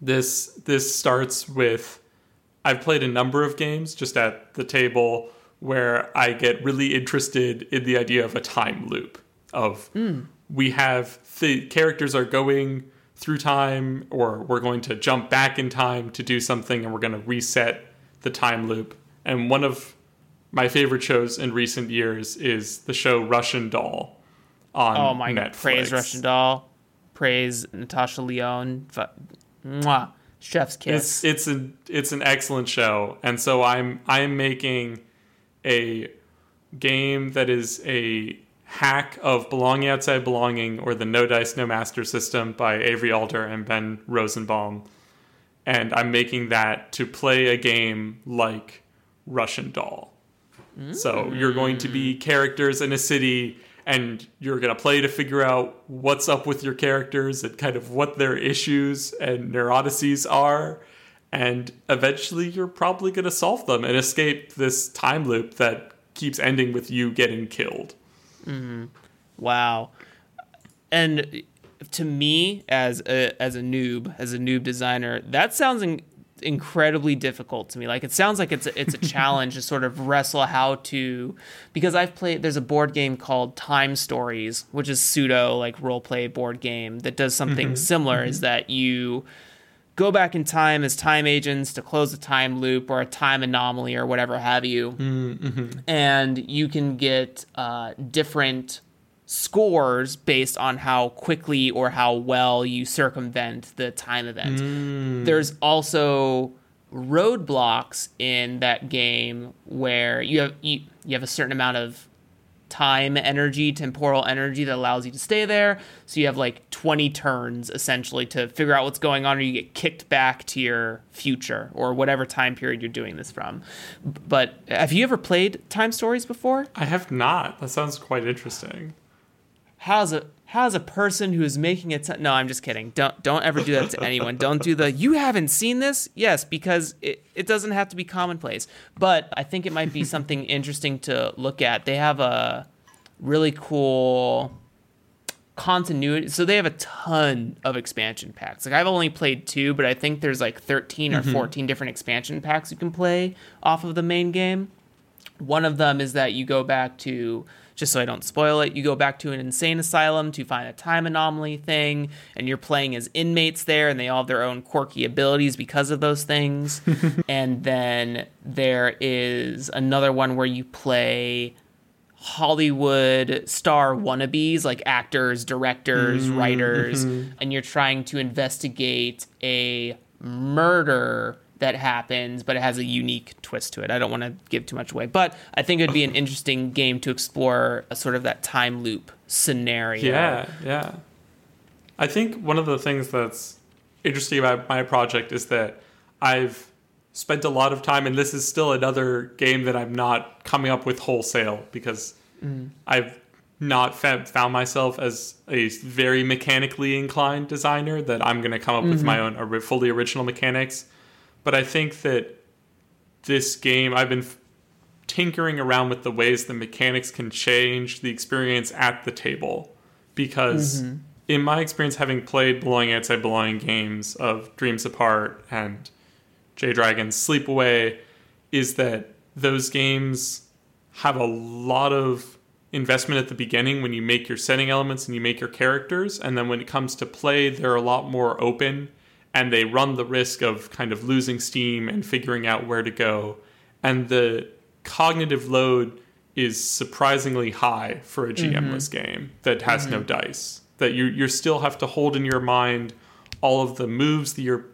This starts with, I've played a number of games just at the table where I get really interested in the idea of a time loop of we have the characters are going through time, or we're going to jump back in time to do something, and we're going to reset the time loop. And one of my favorite shows in recent years is the show Russian Doll on Netflix. Oh my God, praise Russian Doll. Praise Natasha Lyonne. Mwah. Chef's kiss. It's an excellent show, and so I'm making a game that is a hack of Belonging Outside Belonging, or the No Dice, No Master system by Avery Alder and Ben Rosenbaum, and I'm making that to play a game like Russian Doll. So you're going to be characters in a city, and you're going to play to figure out what's up with your characters and kind of what their issues and neurodices are. And eventually you're probably going to solve them and escape this time loop that keeps ending with you getting killed. Mm-hmm. Wow. And to me, as a noob designer, that sounds incredibly difficult to me. Like, it sounds like it's a challenge to sort of wrestle how to, because there's a board game called Time Stories, which is pseudo like role play board game that does something similar, is that you go back in time as time agents to close a time loop or a time anomaly or whatever have you, and you can get different scores based on how quickly or how well you circumvent the time event. There's also roadblocks in that game where you have a certain amount of time energy, temporal energy, that allows you to stay there. So you have like 20 turns essentially to figure out what's going on, or you get kicked back to your future or whatever time period you're doing this from. But have you ever played Time Stories before? I have not. That sounds quite interesting. How's a person who's making it? No, I'm just kidding. Don't ever do that to anyone. Don't do the, you haven't seen this? Yes, because it doesn't have to be commonplace. But I think it might be something interesting to look at. They have a really cool continuity. So they have a ton of expansion packs. Like, I've only played 2, but I think there's like 13 or 14 different expansion packs you can play off of the main game. One of them is that you go back to, just so I don't spoil it, you go back to an insane asylum to find a time anomaly thing, and you're playing as inmates there, and they all have their own quirky abilities because of those things. And then there is another one where you play Hollywood star wannabes, like actors, directors, writers, and you're trying to investigate a murder that happens, but it has a unique twist to it. I don't want to give too much away, but I think it'd be an interesting game to explore a sort of that time loop scenario. Yeah. I think one of the things that's interesting about my project is that I've spent a lot of time, and this is still another game that I'm not coming up with wholesale, because I've not found myself as a very mechanically inclined designer that I'm going to come up with my own fully original mechanics. But I think that this game, I've been tinkering around with the ways the mechanics can change the experience at the table. Because in my experience, having played Belonging Outside Belonging games of Dreams Apart and J-Dragon's Sleepaway, is that those games have a lot of investment at the beginning when you make your setting elements and you make your characters. And then when it comes to play, they're a lot more open, and they run the risk of kind of losing steam and figuring out where to go. And the cognitive load is surprisingly high for a GM-less game that has no dice. That you still have to hold in your mind all of the moves that your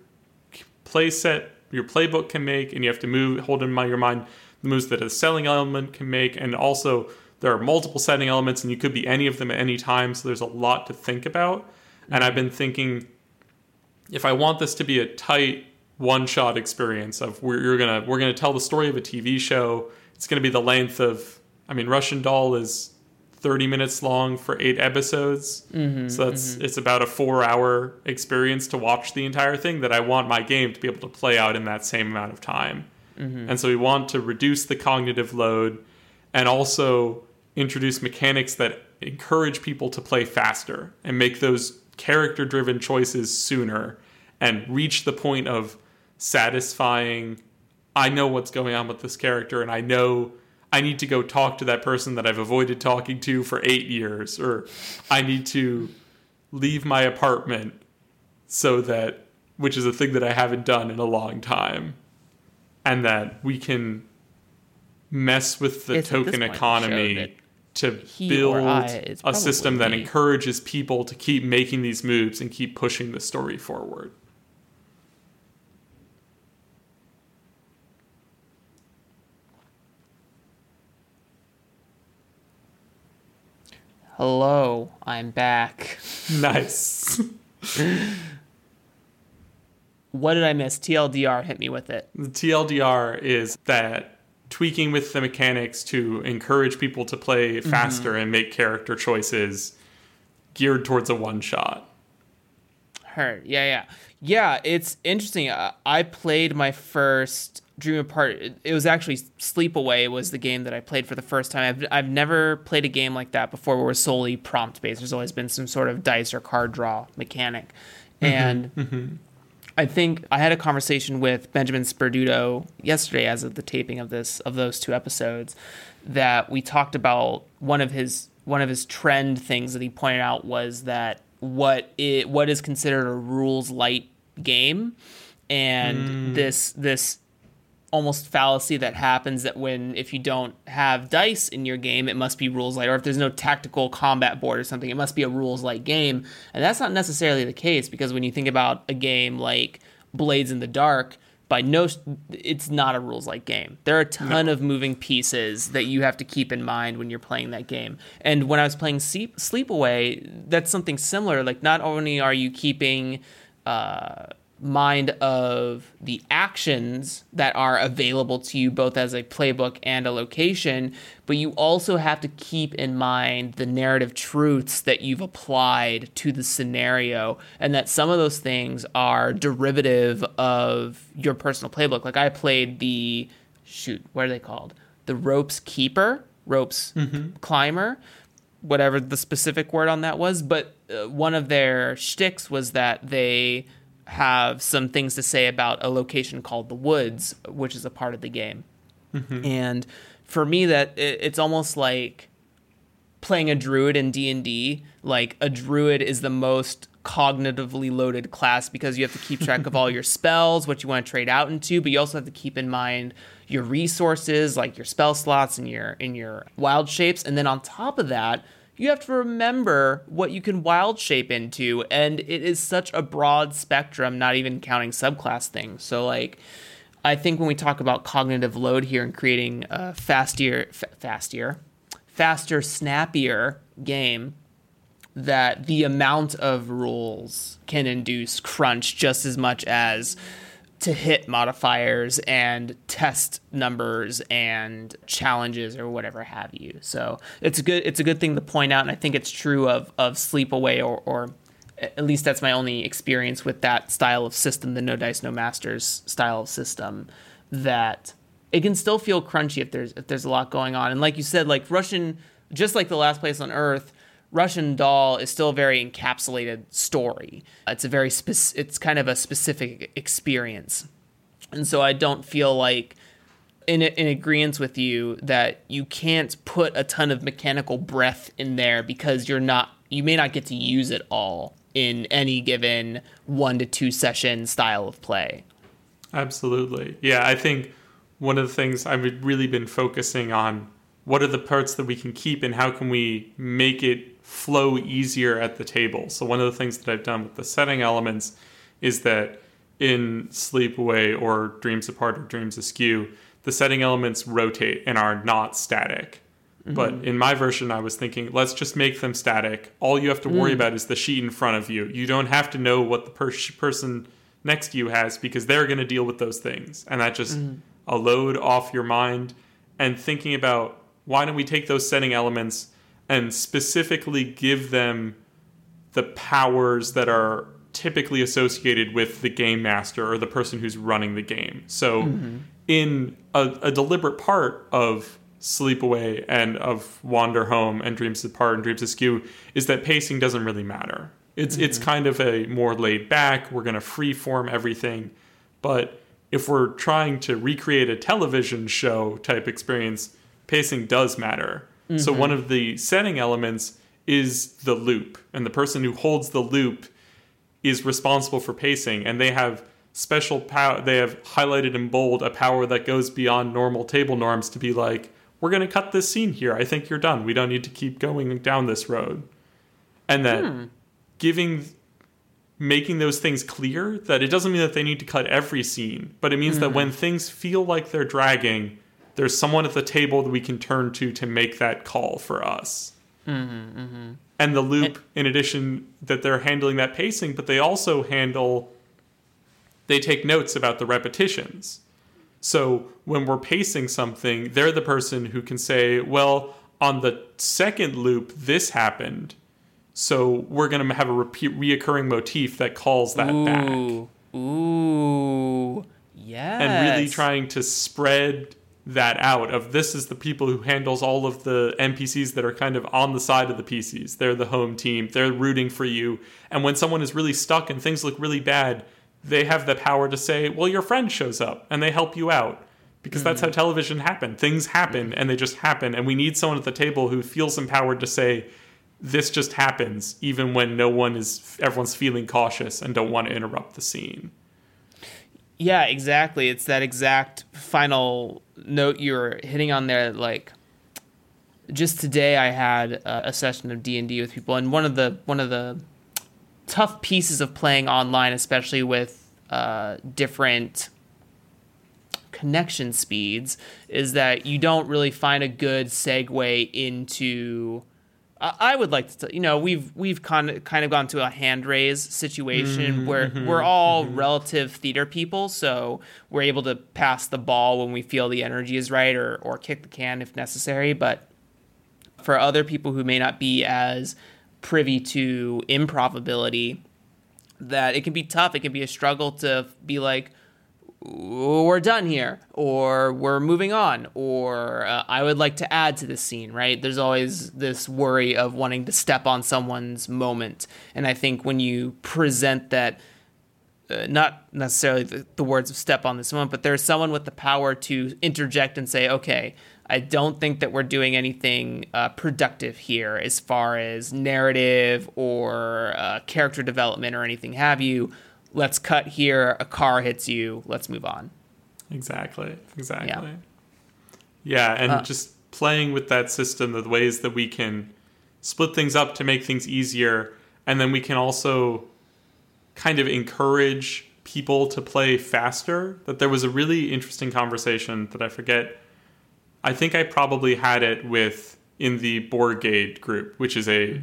playset, your playbook can make, and you have to hold in your mind the moves that a selling element can make, and also There are multiple setting elements, and you could be any of them at any time, so there's a lot to think about. And I've been thinking, if I want this to be a tight one-shot experience of we're gonna tell the story of a TV show, it's gonna be the length of, I mean, Russian Doll is 30 minutes long for 8 episodes, so that's it's about a 4-hour experience to watch the entire thing that I want my game to be able to play out in that same amount of time. And so we want to reduce the cognitive load and also introduce mechanics that encourage people to play faster and make those character-driven choices sooner and reach the point of satisfying, I know what's going on with this character, and I know I need to go talk to that person that I've avoided talking to for 8 years, or I need to leave my apartment, so that, which is a thing that I haven't done in a long time, and that we can mess with the token economy to build a system that encourages people to keep making these moves and keep pushing the story forward. Hello, I'm back. Nice. What did I miss? TLDR, hit me with it. The TLDR is that tweaking with the mechanics to encourage people to play faster and make character choices geared towards a one-shot. Heard. Yeah, it's interesting. I played my first Dream Apart. It was actually Sleepaway was the game that I played for the first time. I've never played a game like that before where we're solely prompt-based. There's always been some sort of dice or card draw mechanic. And I think I had a conversation with Benjamin Sperduto yesterday as of the taping of those 2 episodes, that we talked about one of his trend things that he pointed out was that what is considered a rules light game, and this almost fallacy that happens that if you don't have dice in your game, it must be rules light, or if there's no tactical combat board or something, it must be a rules light game. And that's not necessarily the case, because when you think about a game like Blades in the Dark, it's not a rules light game. There are a ton of moving pieces that you have to keep in mind when you're playing that game. And when I was playing Sleepaway, that's something similar. Like, not only are you keeping mind of the actions that are available to you both as a playbook and a location, but you also have to keep in mind the narrative truths that you've applied to the scenario, and that some of those things are derivative of your personal playbook. Like, I played the ropes climber, whatever the specific word on that was, but one of their shticks was that they have some things to say about a location called the Woods, which is a part of the game. And for me, that it's almost like playing a druid in D&D. Like, a druid is the most cognitively loaded class, because you have to keep track of all your spells, what you want to trade out into, but you also have to keep in mind your resources, like your spell slots and your wild shapes. And then on top of that, you have to remember what you can wild shape into, and it is such a broad spectrum, not even counting subclass things. So, like, I think when we talk about cognitive load here and creating a faster, snappier game, that the amount of rules can induce crunch just as much as to hit modifiers and test numbers and challenges or whatever have you. So it's a good thing to point out, and I think it's true of Sleepaway, or at least that's my only experience with that style of system, the No Dice, No Masters style of system, that it can still feel crunchy if there's a lot going on. And like you said, like Russian, just like The Last Place on Earth, Russian Doll is still a very encapsulated story. It's it's kind of a specific experience. And so I don't feel like in agreement with you that you can't put a ton of mechanical breath in there, because you may not get to use it all in any given 1 to 2 session style of play. Absolutely. Yeah, I think one of the things I've really been focusing on, what are the parts that we can keep and how can we make it flow easier at the table? So one of the things that I've done with the setting elements is that in Sleepaway or Dreams Apart or Dreams Askew, the setting elements rotate and are not static. Mm-hmm. But in my version, I was thinking, let's just make them static. All you have to worry about is the sheet in front of you. You don't have to know what the person next to you has, because they're going to deal with those things. And that just a load off your mind. And thinking about, why don't we take those setting elements and specifically give them the powers that are typically associated with the game master or the person who's running the game. So in a deliberate part of Sleepaway and of Wander Home and Dreams Apart and Dreams Askew is that pacing doesn't really matter. It's kind of a more laid back, we're going to freeform everything. But if we're trying to recreate a television show type experience, pacing does matter. Mm-hmm. So one of the setting elements is the loop. And the person who holds the loop is responsible for pacing, and they have special power. They have highlighted in bold a power that goes beyond normal table norms to be like, we're going to cut this scene here. I think you're done. We don't need to keep going down this road. And that making those things clear, that it doesn't mean that they need to cut every scene, but it means that when things feel like they're dragging, there's someone at the table that we can turn to make that call for us. And the loop, in addition, that they're handling that pacing, but they also take notes about the repetitions. So when we're pacing something, they're the person who can say, well, on the second loop, this happened. So we're going to have a reoccurring motif that calls that back. Ooh, yes. And really trying to spread that out of, this is the people who handles all of the NPCs that are kind of on the side of the PCs. They're the home team. They're rooting for you. And when someone is really stuck and things look really bad, they have the power to say, well, your friend shows up and they help you out, because that's how television happened. Things happen and they just happen. And we need someone at the table who feels empowered to say, this just happens, even when everyone's feeling cautious and don't want to interrupt the scene. Yeah, exactly. It's that exact final note you're hitting on there. Like, just today I had a session of D&D with people, and one of the tough pieces of playing online, especially with different connection speeds, is that you don't really find a good segue into. I would like to, we've kind of gone to a hand raise situation where we're all relative theater people, so we're able to pass the ball when we feel the energy is right, or kick the can if necessary. But for other people who may not be as privy to improbability, that it can be tough. It can be a struggle to be like, we're done here, or we're moving on, or I would like to add to this scene, right? There's always this worry of wanting to step on someone's moment. And I think when you present that, not necessarily the words of step on this moment, but there's someone with the power to interject and say, okay, I don't think that we're doing anything productive here as far as narrative or character development or anything have you. Let's cut here. A car hits you. Let's move on. Exactly. Yeah, and just playing with that system of the ways that we can split things up to make things easier. And then we can also kind of encourage people to play faster. That there was a really interesting conversation that I forget. I think I probably had it in the Borgade group, which is a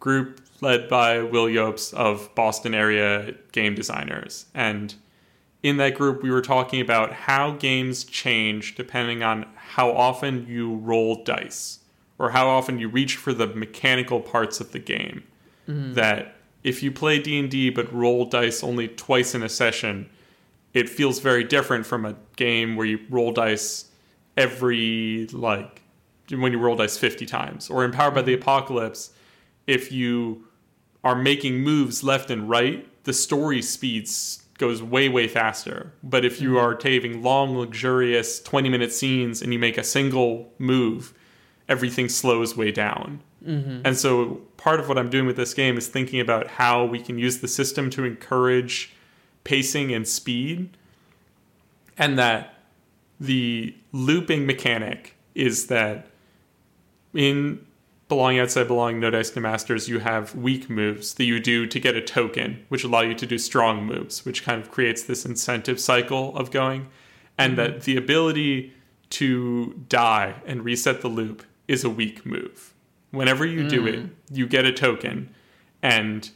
group led by Will Yopes of Boston area game designers. And in that group, we were talking about how games change depending on how often you roll dice or how often you reach for the mechanical parts of the game. That if you play D&D but roll dice only twice in a session, it feels very different from a game where you roll dice when you roll dice 50 times. Or in Powered by the Apocalypse, if you are making moves left and right, the story speeds goes way, way faster. But if you are taking long, luxurious 20-minute scenes and you make a single move, everything slows way down. And so part of what I'm doing with this game is thinking about how we can use the system to encourage pacing and speed. And that the looping mechanic is that in Belonging Outside Belonging, No Dice, No Masters, you have weak moves that you do to get a token, which allow you to do strong moves, which kind of creates this incentive cycle of going. And that the ability to die and reset the loop is a weak move. Whenever you do it, you get a token, and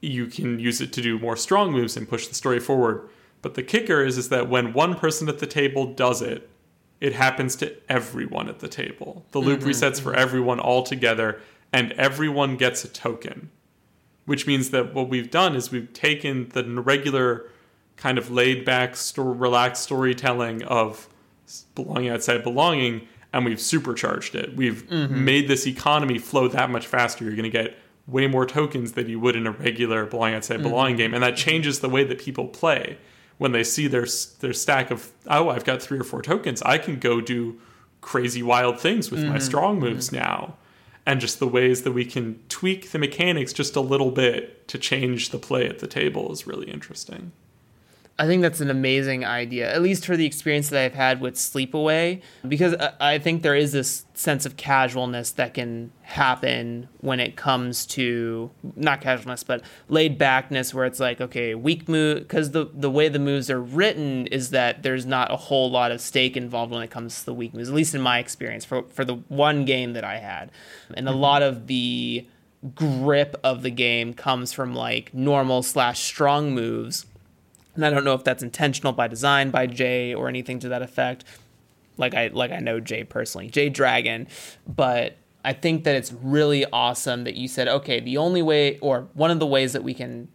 you can use it to do more strong moves and push the story forward. But the kicker is that when one person at the table does it, it happens to everyone at the table. The loop resets for everyone all together, and everyone gets a token. Which means that what we've done is we've taken the regular kind of laid-back, relaxed storytelling of Belonging Outside Belonging, and we've supercharged it. We've made this economy flow that much faster. You're going to get way more tokens than you would in a regular Belonging Outside Belonging game, and that changes the way that people play. When they see their stack of, oh, I've got 3 or 4 tokens, I can go do crazy wild things with my strong moves now. And just the ways that we can tweak the mechanics just a little bit to change the play at the table is really interesting. I think that's an amazing idea, at least for the experience that I've had with Sleepaway, because I think there is this sense of casualness that can happen when it comes to, not casualness, but laid backness, where it's like, okay, weak move, because the way the moves are written is that there's not a whole lot of stake involved when it comes to the weak moves, at least in my experience, for the one game that I had. And a lot of the grip of the game comes from like normal/strong moves. And I don't know if that's intentional by design by Jay or anything to that effect. Like I know Jay personally, Jay Dragon. But I think that it's really awesome that you said, okay, the only way, or one of the ways that we can,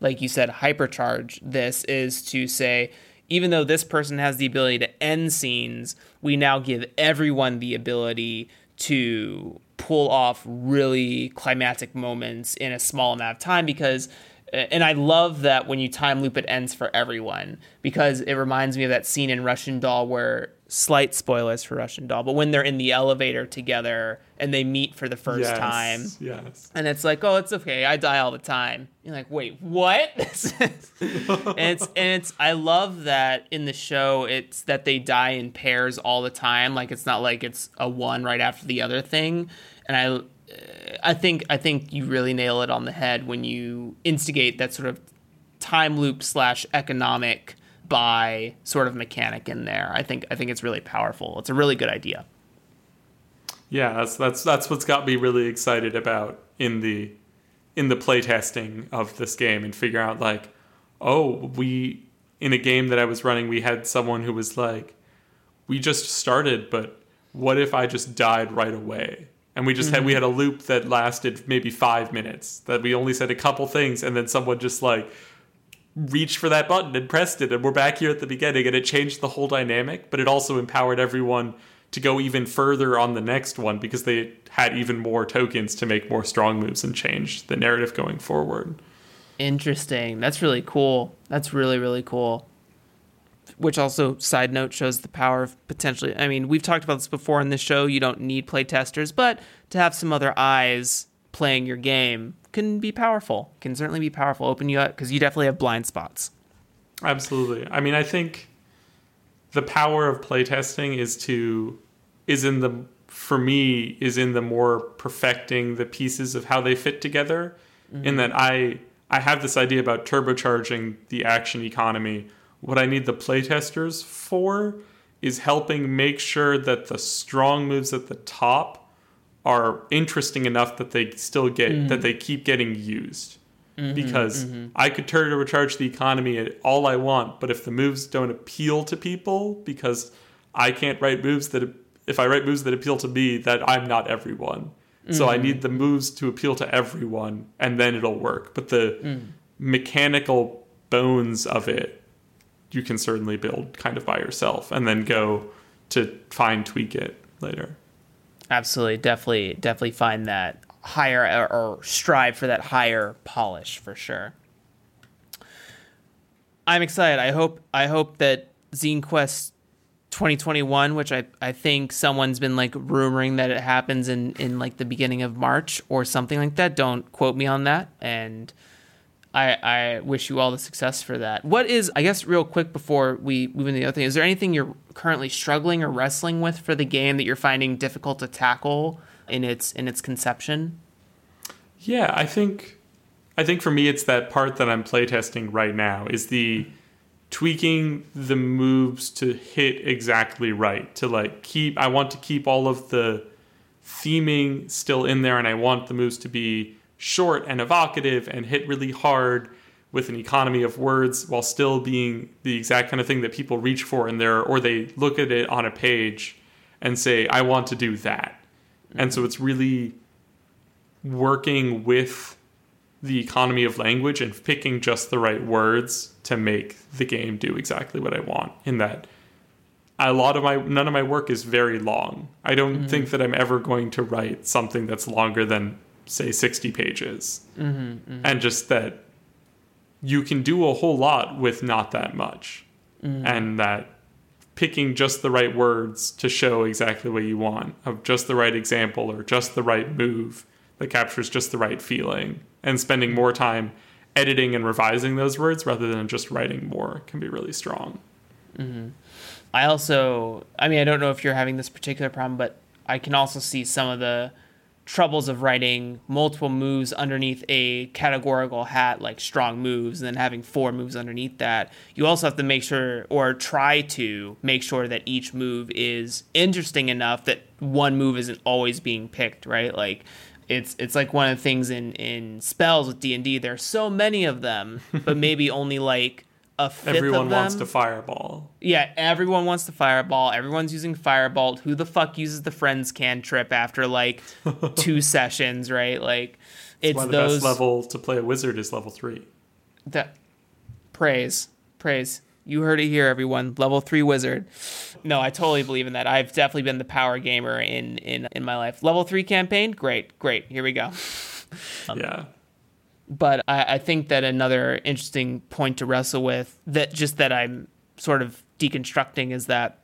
like you said, hypercharge this is to say, even though this person has the ability to end scenes, we now give everyone the ability to pull off really climactic moments in a small amount of time. Because and I love that when you time loop, it ends for everyone, because it reminds me of that scene in Russian Doll where, slight spoilers for Russian Doll, but when they're in the elevator together and they meet for the first time. Yes. And it's like, oh, it's okay, I die all the time. You're like, wait, what? and it's I love that in the show, it's that they die in pairs all the time. Like, it's not like it's a one right after the other thing. And I think you really nail it on the head when you instigate that sort of time loop / economic buy sort of mechanic in there. I think it's really powerful. It's a really good idea. Yeah, that's what's got me really excited about in the playtesting of this game, and figure out like, oh, we in a game that I was running, we had someone who was like, we just started, but what if I just died right away? And we just had a loop that lasted maybe 5 minutes, that we only said a couple things, and then someone just like reached for that button and pressed it, and we're back here at the beginning, and it changed the whole dynamic. But it also empowered everyone to go even further on the next one, because they had even more tokens to make more strong moves and change the narrative going forward. Interesting. That's really cool. That's really, really cool. Which also, side note, shows the power of potentially, I mean, we've talked about this before in this show, you don't need playtesters, but to have some other eyes playing your game can be powerful, can certainly be powerful, open you up, because you definitely have blind spots. Absolutely. I mean, I think the power of playtesting is in the more perfecting the pieces of how they fit together, in that I have this idea about turbocharging the action economy. What I need the playtesters for is helping make sure that the strong moves at the top are interesting enough that they still get, that they keep getting used. Because I could turbocharge the economy all I want, but if the moves don't appeal to people, because I can't write moves that, if I write moves that appeal to me, that I'm not everyone. So I need the moves to appeal to everyone, and then it'll work. But the mechanical bones of it, you can certainly build kind of by yourself, and then go to fine tweak it later. Absolutely. Definitely find that higher, or strive for that higher polish for sure. I'm excited. I hope that ZineQuest 2021, which I think someone's been like rumoring that it happens in like the beginning of March or something like that. Don't quote me on that. And I wish you all the success for that. What is, I guess real quick before we move into the other thing, is there anything you're currently struggling or wrestling with for the game that you're finding difficult to tackle in its conception? Yeah, I think for me it's that part that I'm playtesting right now, is the tweaking the moves to hit exactly right. I want to keep all of the theming still in there, and I want the moves to be short and evocative and hit really hard with an economy of words while still being the exact kind of thing that people reach for in there, or they look at it on a page and say, I want to do that. Mm-hmm. And so it's really working with the economy of language and picking just the right words to make the game do exactly what I want, in that none of my work is very long. I don't mm-hmm. think that I'm ever going to write something that's longer than, say, 60 pages. Mm-hmm, mm-hmm. And just that you can do a whole lot with not that much. Mm-hmm. And that picking just the right words to show exactly what you want, of just the right example or just the right move that captures just the right feeling, and spending more time editing and revising those words rather than just writing more, can be really strong. Mm-hmm. I don't know if you're having this particular problem, but I can also see some of the troubles of writing multiple moves underneath a categorical hat, like strong moves, and then having four moves underneath that. You also have to make sure, or try to make sure, that each move is interesting enough that one move isn't always being picked, right? Like it's like one of the things in spells with D&D, there are so many of them, but maybe only like a fifth everyone of them wants to fireball. Yeah, everyone wants to fireball. Everyone's using fireball. Who the fuck uses the friends cantrip after like 2 sessions, right? Like it's why the best level to play a wizard is level 3. That praise. You heard it here, everyone. Level 3 wizard. No, I totally believe in that. I've definitely been the power gamer in my life. Level 3 campaign, great. Here we go. Yeah. But I think that another interesting point to wrestle with, that just that I'm sort of deconstructing, is that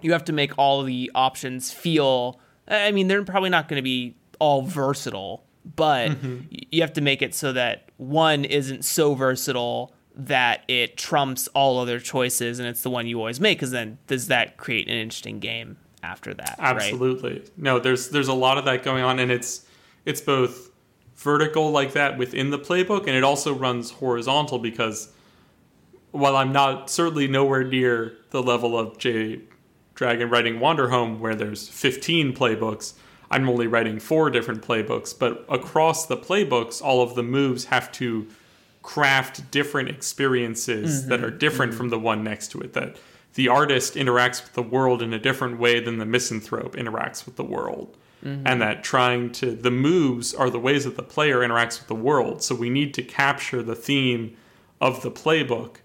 you have to make all the options feel, I mean, they're probably not going to be all versatile, but mm-hmm. you have to make it so that one isn't so versatile that it trumps all other choices and it's the one you always make, because then does that create an interesting game after that? Absolutely. Right? No, there's a lot of that going on, and it's both vertical like that within the playbook, and it also runs horizontal, because while I'm not certainly nowhere near the level of J. Dragon writing Wander Home, where there's 15 playbooks, I'm only writing 4 different playbooks, but across the playbooks all of the moves have to craft different experiences mm-hmm. that are different mm-hmm. from the one next to it, that the artist interacts with the world in a different way than the misanthrope interacts with the world. Mm-hmm. And that the moves are the ways that the player interacts with the world. So we need to capture the theme of the playbook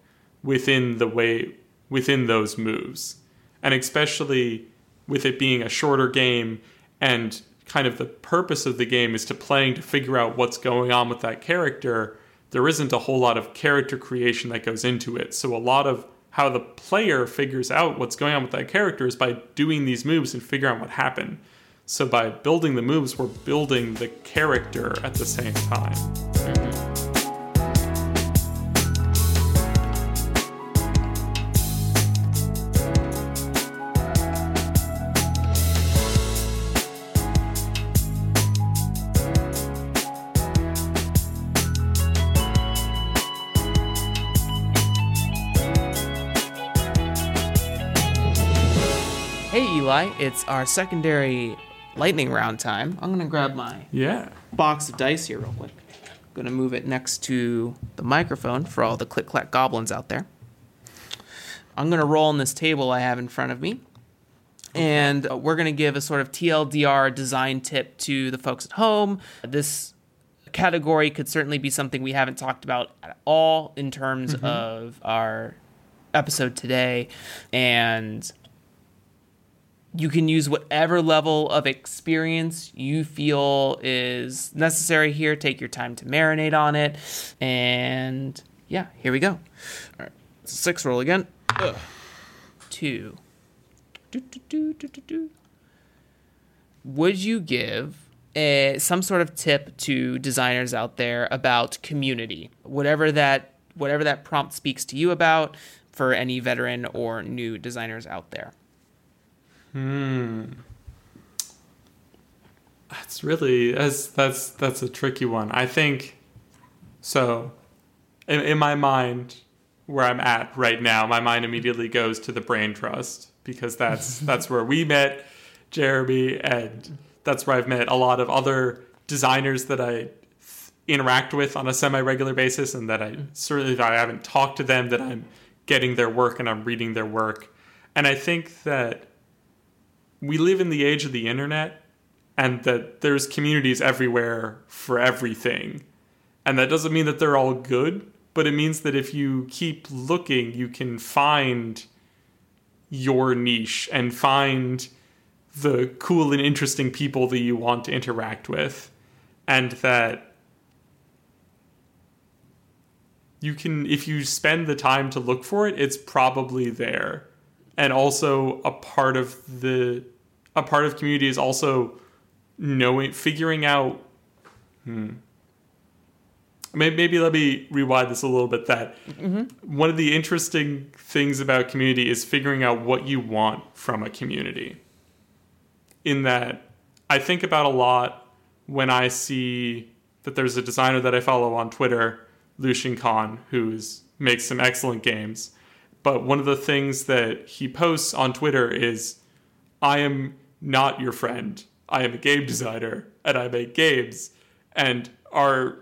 within those moves. And especially with it being a shorter game, and kind of the purpose of the game is to figure out what's going on with that character, there isn't a whole lot of character creation that goes into it. So a lot of how the player figures out what's going on with that character is by doing these moves and figuring out what happened. So by building the moves, we're building the character at the same time. Hey, Eli, it's our secondary lightning round time. I'm gonna grab my box of dice here real quick. I'm gonna move it next to the microphone for all the click clack goblins out there. I'm gonna roll on this table I have in front of me, and we're gonna give a sort of TLDR design tip to the folks at home. This category could certainly be something we haven't talked about at all in terms mm-hmm. of our episode today, and you can use whatever level of experience you feel is necessary here. Take your time to marinate on it. And yeah, here we go. All right, 6 roll again. 2. Would you give some sort of tip to designers out there about community? Whatever that prompt speaks to you about, for any veteran or new designers out there. That's a tricky one. I think so. In my mind, where I'm at right now, my mind immediately goes to the brain trust, because that's where we met, Jeremy, and that's where I've met a lot of other designers that I interact with on a semi-regular basis, and that I certainly, if I haven't talked to them, that I'm getting their work and I'm reading their work. And I think that we live in the age of the internet, and that there's communities everywhere for everything. And that doesn't mean that they're all good, but it means that if you keep looking, you can find your niche and find the cool and interesting people that you want to interact with. And that you can, if you spend the time to look for it, it's probably there. And also a part of community is also Maybe let me rewind this a little bit. That one of the interesting things about community is figuring out what you want from a community. In that, I think about a lot when I see that there's a designer that I follow on Twitter, Lucian Khan, who makes some excellent games. But one of the things that he posts on Twitter is, I am not your friend. I am a game designer, and I make games. And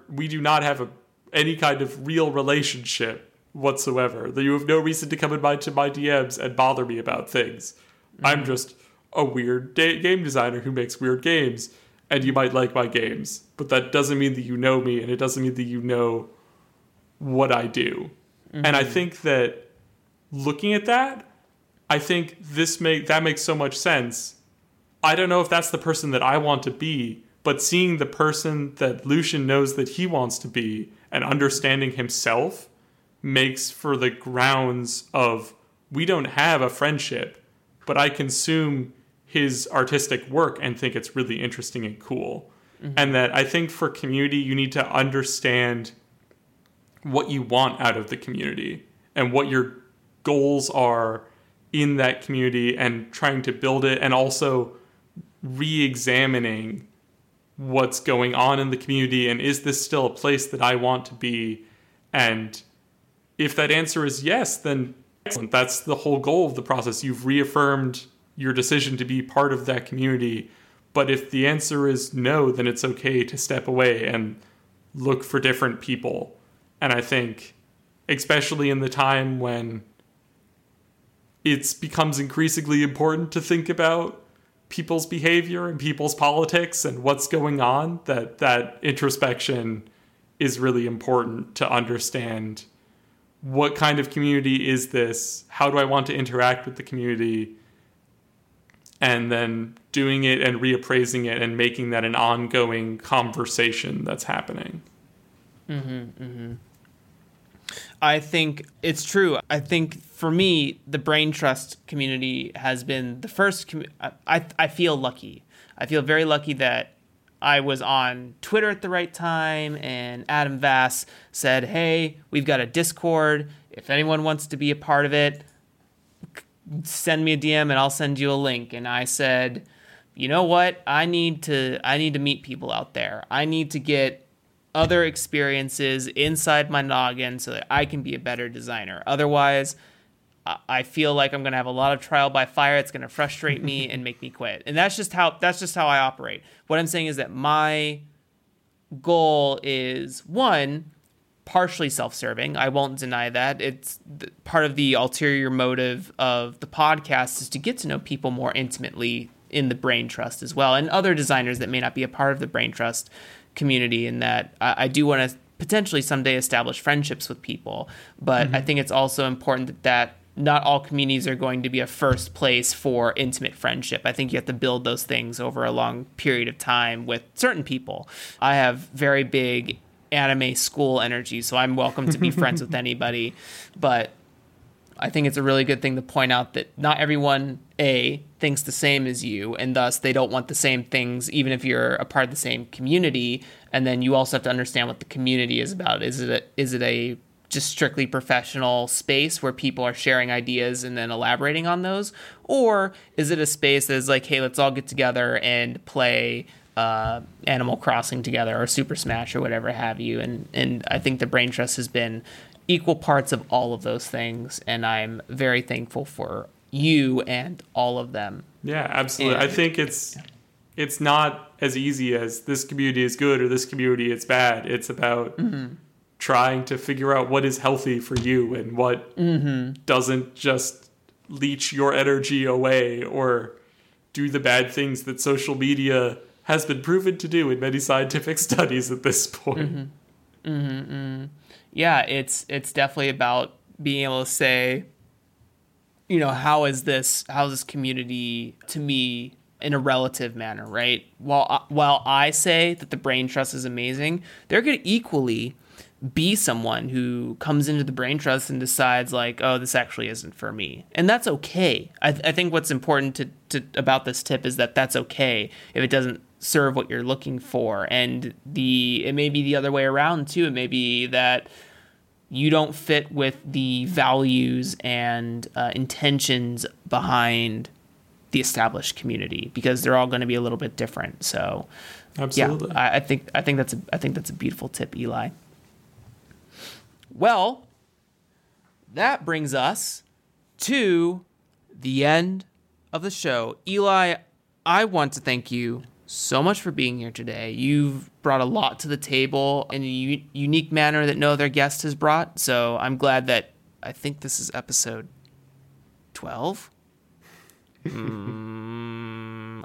we do not have any kind of real relationship whatsoever. You have no reason to come into my DMs and bother me about things. I'm just a weird game designer who makes weird games, and you might like my games. But that doesn't mean that you know me, and it doesn't mean that you know what I do. Mm-hmm. And I think that looking at that, I think that makes so much sense. I don't know if that's the person that I want to be, but seeing the person that Lucian knows that he wants to be and understanding himself makes for the grounds of, we don't have a friendship, but I consume his artistic work and think it's really interesting and cool. Mm-hmm. And that I think for community, you need to understand what you want out of the community and what your goals are in that community and trying to build it, and also re-examining what's going on in the community, and is this still a place that I want to be? And if that answer is yes, then excellent. That's the whole goal of the process. You've reaffirmed your decision to be part of that community. But if the answer is no, then it's okay to step away and look for different people. And I think, especially in the time when it becomes increasingly important to think about people's behavior and people's politics and what's going on, that introspection is really important to understand what kind of community is this, how do I want to interact with the community, and then doing it and reappraising it and making that an ongoing conversation that's happening. Mm-hmm, mm-hmm. I think it's true. I think for me, the brain trust community has been the first. I feel lucky. I feel very lucky that I was on Twitter at the right time, and Adam Vass said, hey, we've got a Discord. If anyone wants to be a part of it, send me a DM and I'll send you a link. And I said, you know what? I need to meet people out there. I need to get other experiences inside my noggin so that I can be a better designer. Otherwise, I feel like I'm going to have a lot of trial by fire. It's going to frustrate me and make me quit. And that's just how I operate. What I'm saying is that my goal is, one, partially self-serving. I won't deny that. It's part of the ulterior motive of the podcast is to get to know people more intimately in the brain trust as well, and other designers that may not be a part of the brain trust community, in that I do want to potentially someday establish friendships with people, but I think it's also important that not all communities are going to be a first place for intimate friendship. I think you have to build those things over a long period of time with certain people. I have very big anime school energy, so I'm welcome to be friends with anybody, but I think it's a really good thing to point out that not everyone, A, thinks the same as you, and thus they don't want the same things, even if you're a part of the same community. And then you also have to understand what the community is about. Is it a just strictly professional space where people are sharing ideas and then elaborating on those? Or is it a space that is like, hey, let's all get together and play Animal Crossing together or Super Smash or whatever have you? And I think the brain trust has been equal parts of all of those things, and I'm very thankful for you and all of them. Yeah, absolutely. I think it's it's not as easy as this community is good or this community is bad. It's about trying to figure out what is healthy for you and what doesn't just leech your energy away or do the bad things that social media has been proven to do in many scientific studies at this point. Yeah, it's definitely about being able to say, you know, how is this community to me in a relative manner, right? While I say that the brain trust is amazing, there could equally be someone who comes into the brain trust and decides like, oh, this actually isn't for me. And that's okay. I think what's important to about this tip is that that's okay if it doesn't serve what you're looking for. And it may be the other way around too. It may be that you don't fit with the values and intentions behind the established community because they're all going to be a little bit different. So, absolutely, yeah, I think that's a beautiful tip, Eli. Well, that brings us to the end of the show. Eli, I want to thank you so much for being here today. You've brought a lot to the table in a unique manner that no other guest has brought. So I'm glad that I think this is episode 12.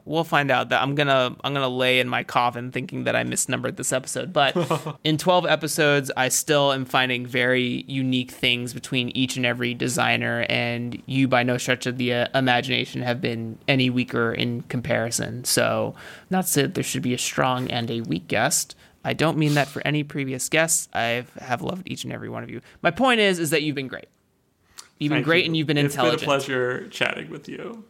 We'll find out. That I'm gonna lay in my coffin thinking that I misnumbered this episode, but in 12 episodes I still am finding very unique things between each and every designer, and you by no stretch of the imagination have been any weaker in comparison. So not to say that there should be a strong and a weak guest. I don't mean that for any previous guests. I have loved each and every one of you. My point is that you've been great. You've been great, and you've been intelligent. It's been a pleasure chatting with you.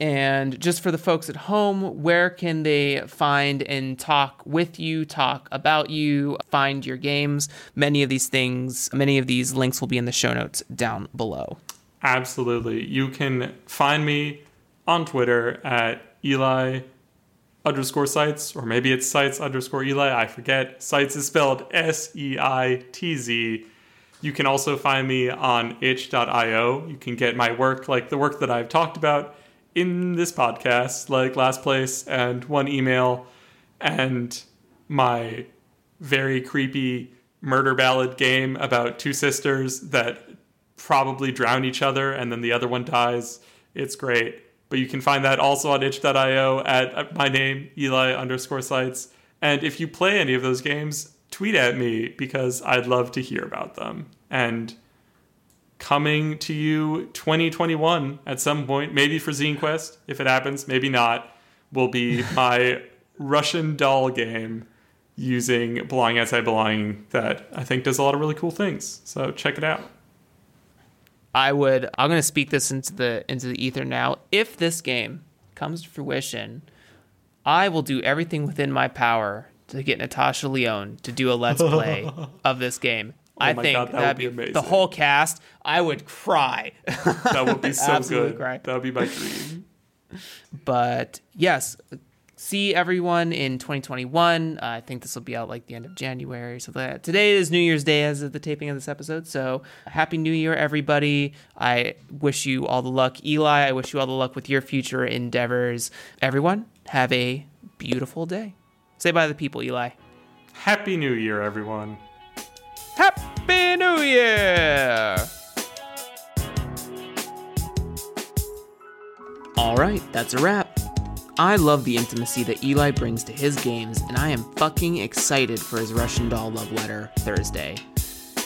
And just for the folks at home, where can they find and talk with you, talk about you, find your games? Many of these links will be in the show notes down below. Absolutely. You can find me on Twitter at Eli_Seitz, or maybe it's Seitz_Eli. I forget. Seitz is spelled Seitz. You can also find me on itch.io. You can get my work, like the work that I've talked about in this podcast, like Last Place and One Email, and my very creepy murder ballad game about two sisters that probably drown each other and then the other one dies. It's great. But you can find that also on itch.io at my name, Eli_Seitz. And if you play any of those games, tweet at me because I'd love to hear about them. And coming to you 2021 at some point, maybe for ZineQuest, if it happens, maybe not, will be my Russian Doll game using Belonging Outside Belonging that I think does a lot of really cool things. So check it out. I'm going to speak this into the ether now. If this game comes to fruition, I will do everything within my power to get Natasha Lyonne to do a Let's Play of this game. Oh, I think God, that'd be amazing. The whole cast, I would cry. That would be so good. Cry. That would be my dream. But yes, see everyone in 2021. I think this will be out like the end of January. So that today is New Year's Day as of the taping of this episode. So happy New Year, everybody. I wish you all the luck. Eli, I wish you all the luck with your future endeavors. Everyone, have a beautiful day. Say bye to the people, Eli. Happy New Year, everyone. Happy New Year! Alright, that's a wrap. I love the intimacy that Eli brings to his games, and I am fucking excited for his Russian Doll love letter Thursday.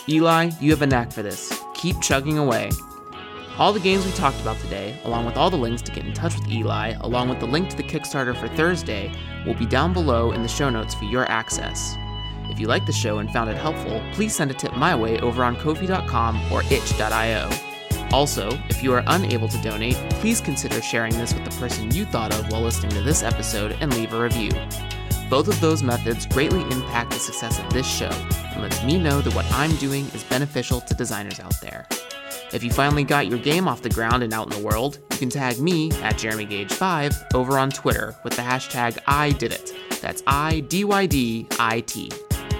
Eli, you have a knack for this. Keep chugging away. All the games we talked about today, along with all the links to get in touch with Eli, along with the link to the Kickstarter for Thursday, will be down below in the show notes for your access. If you liked the show and found it helpful, please send a tip my way over on Ko-fi.com or itch.io. Also, if you are unable to donate, please consider sharing this with the person you thought of while listening to this episode and leave a review. Both of those methods greatly impact the success of this show and lets me know that what I'm doing is beneficial to designers out there. If you finally got your game off the ground and out in the world, you can tag me at JeremyGage5 over on Twitter with the hashtag IDidIt. That's IDYDIT.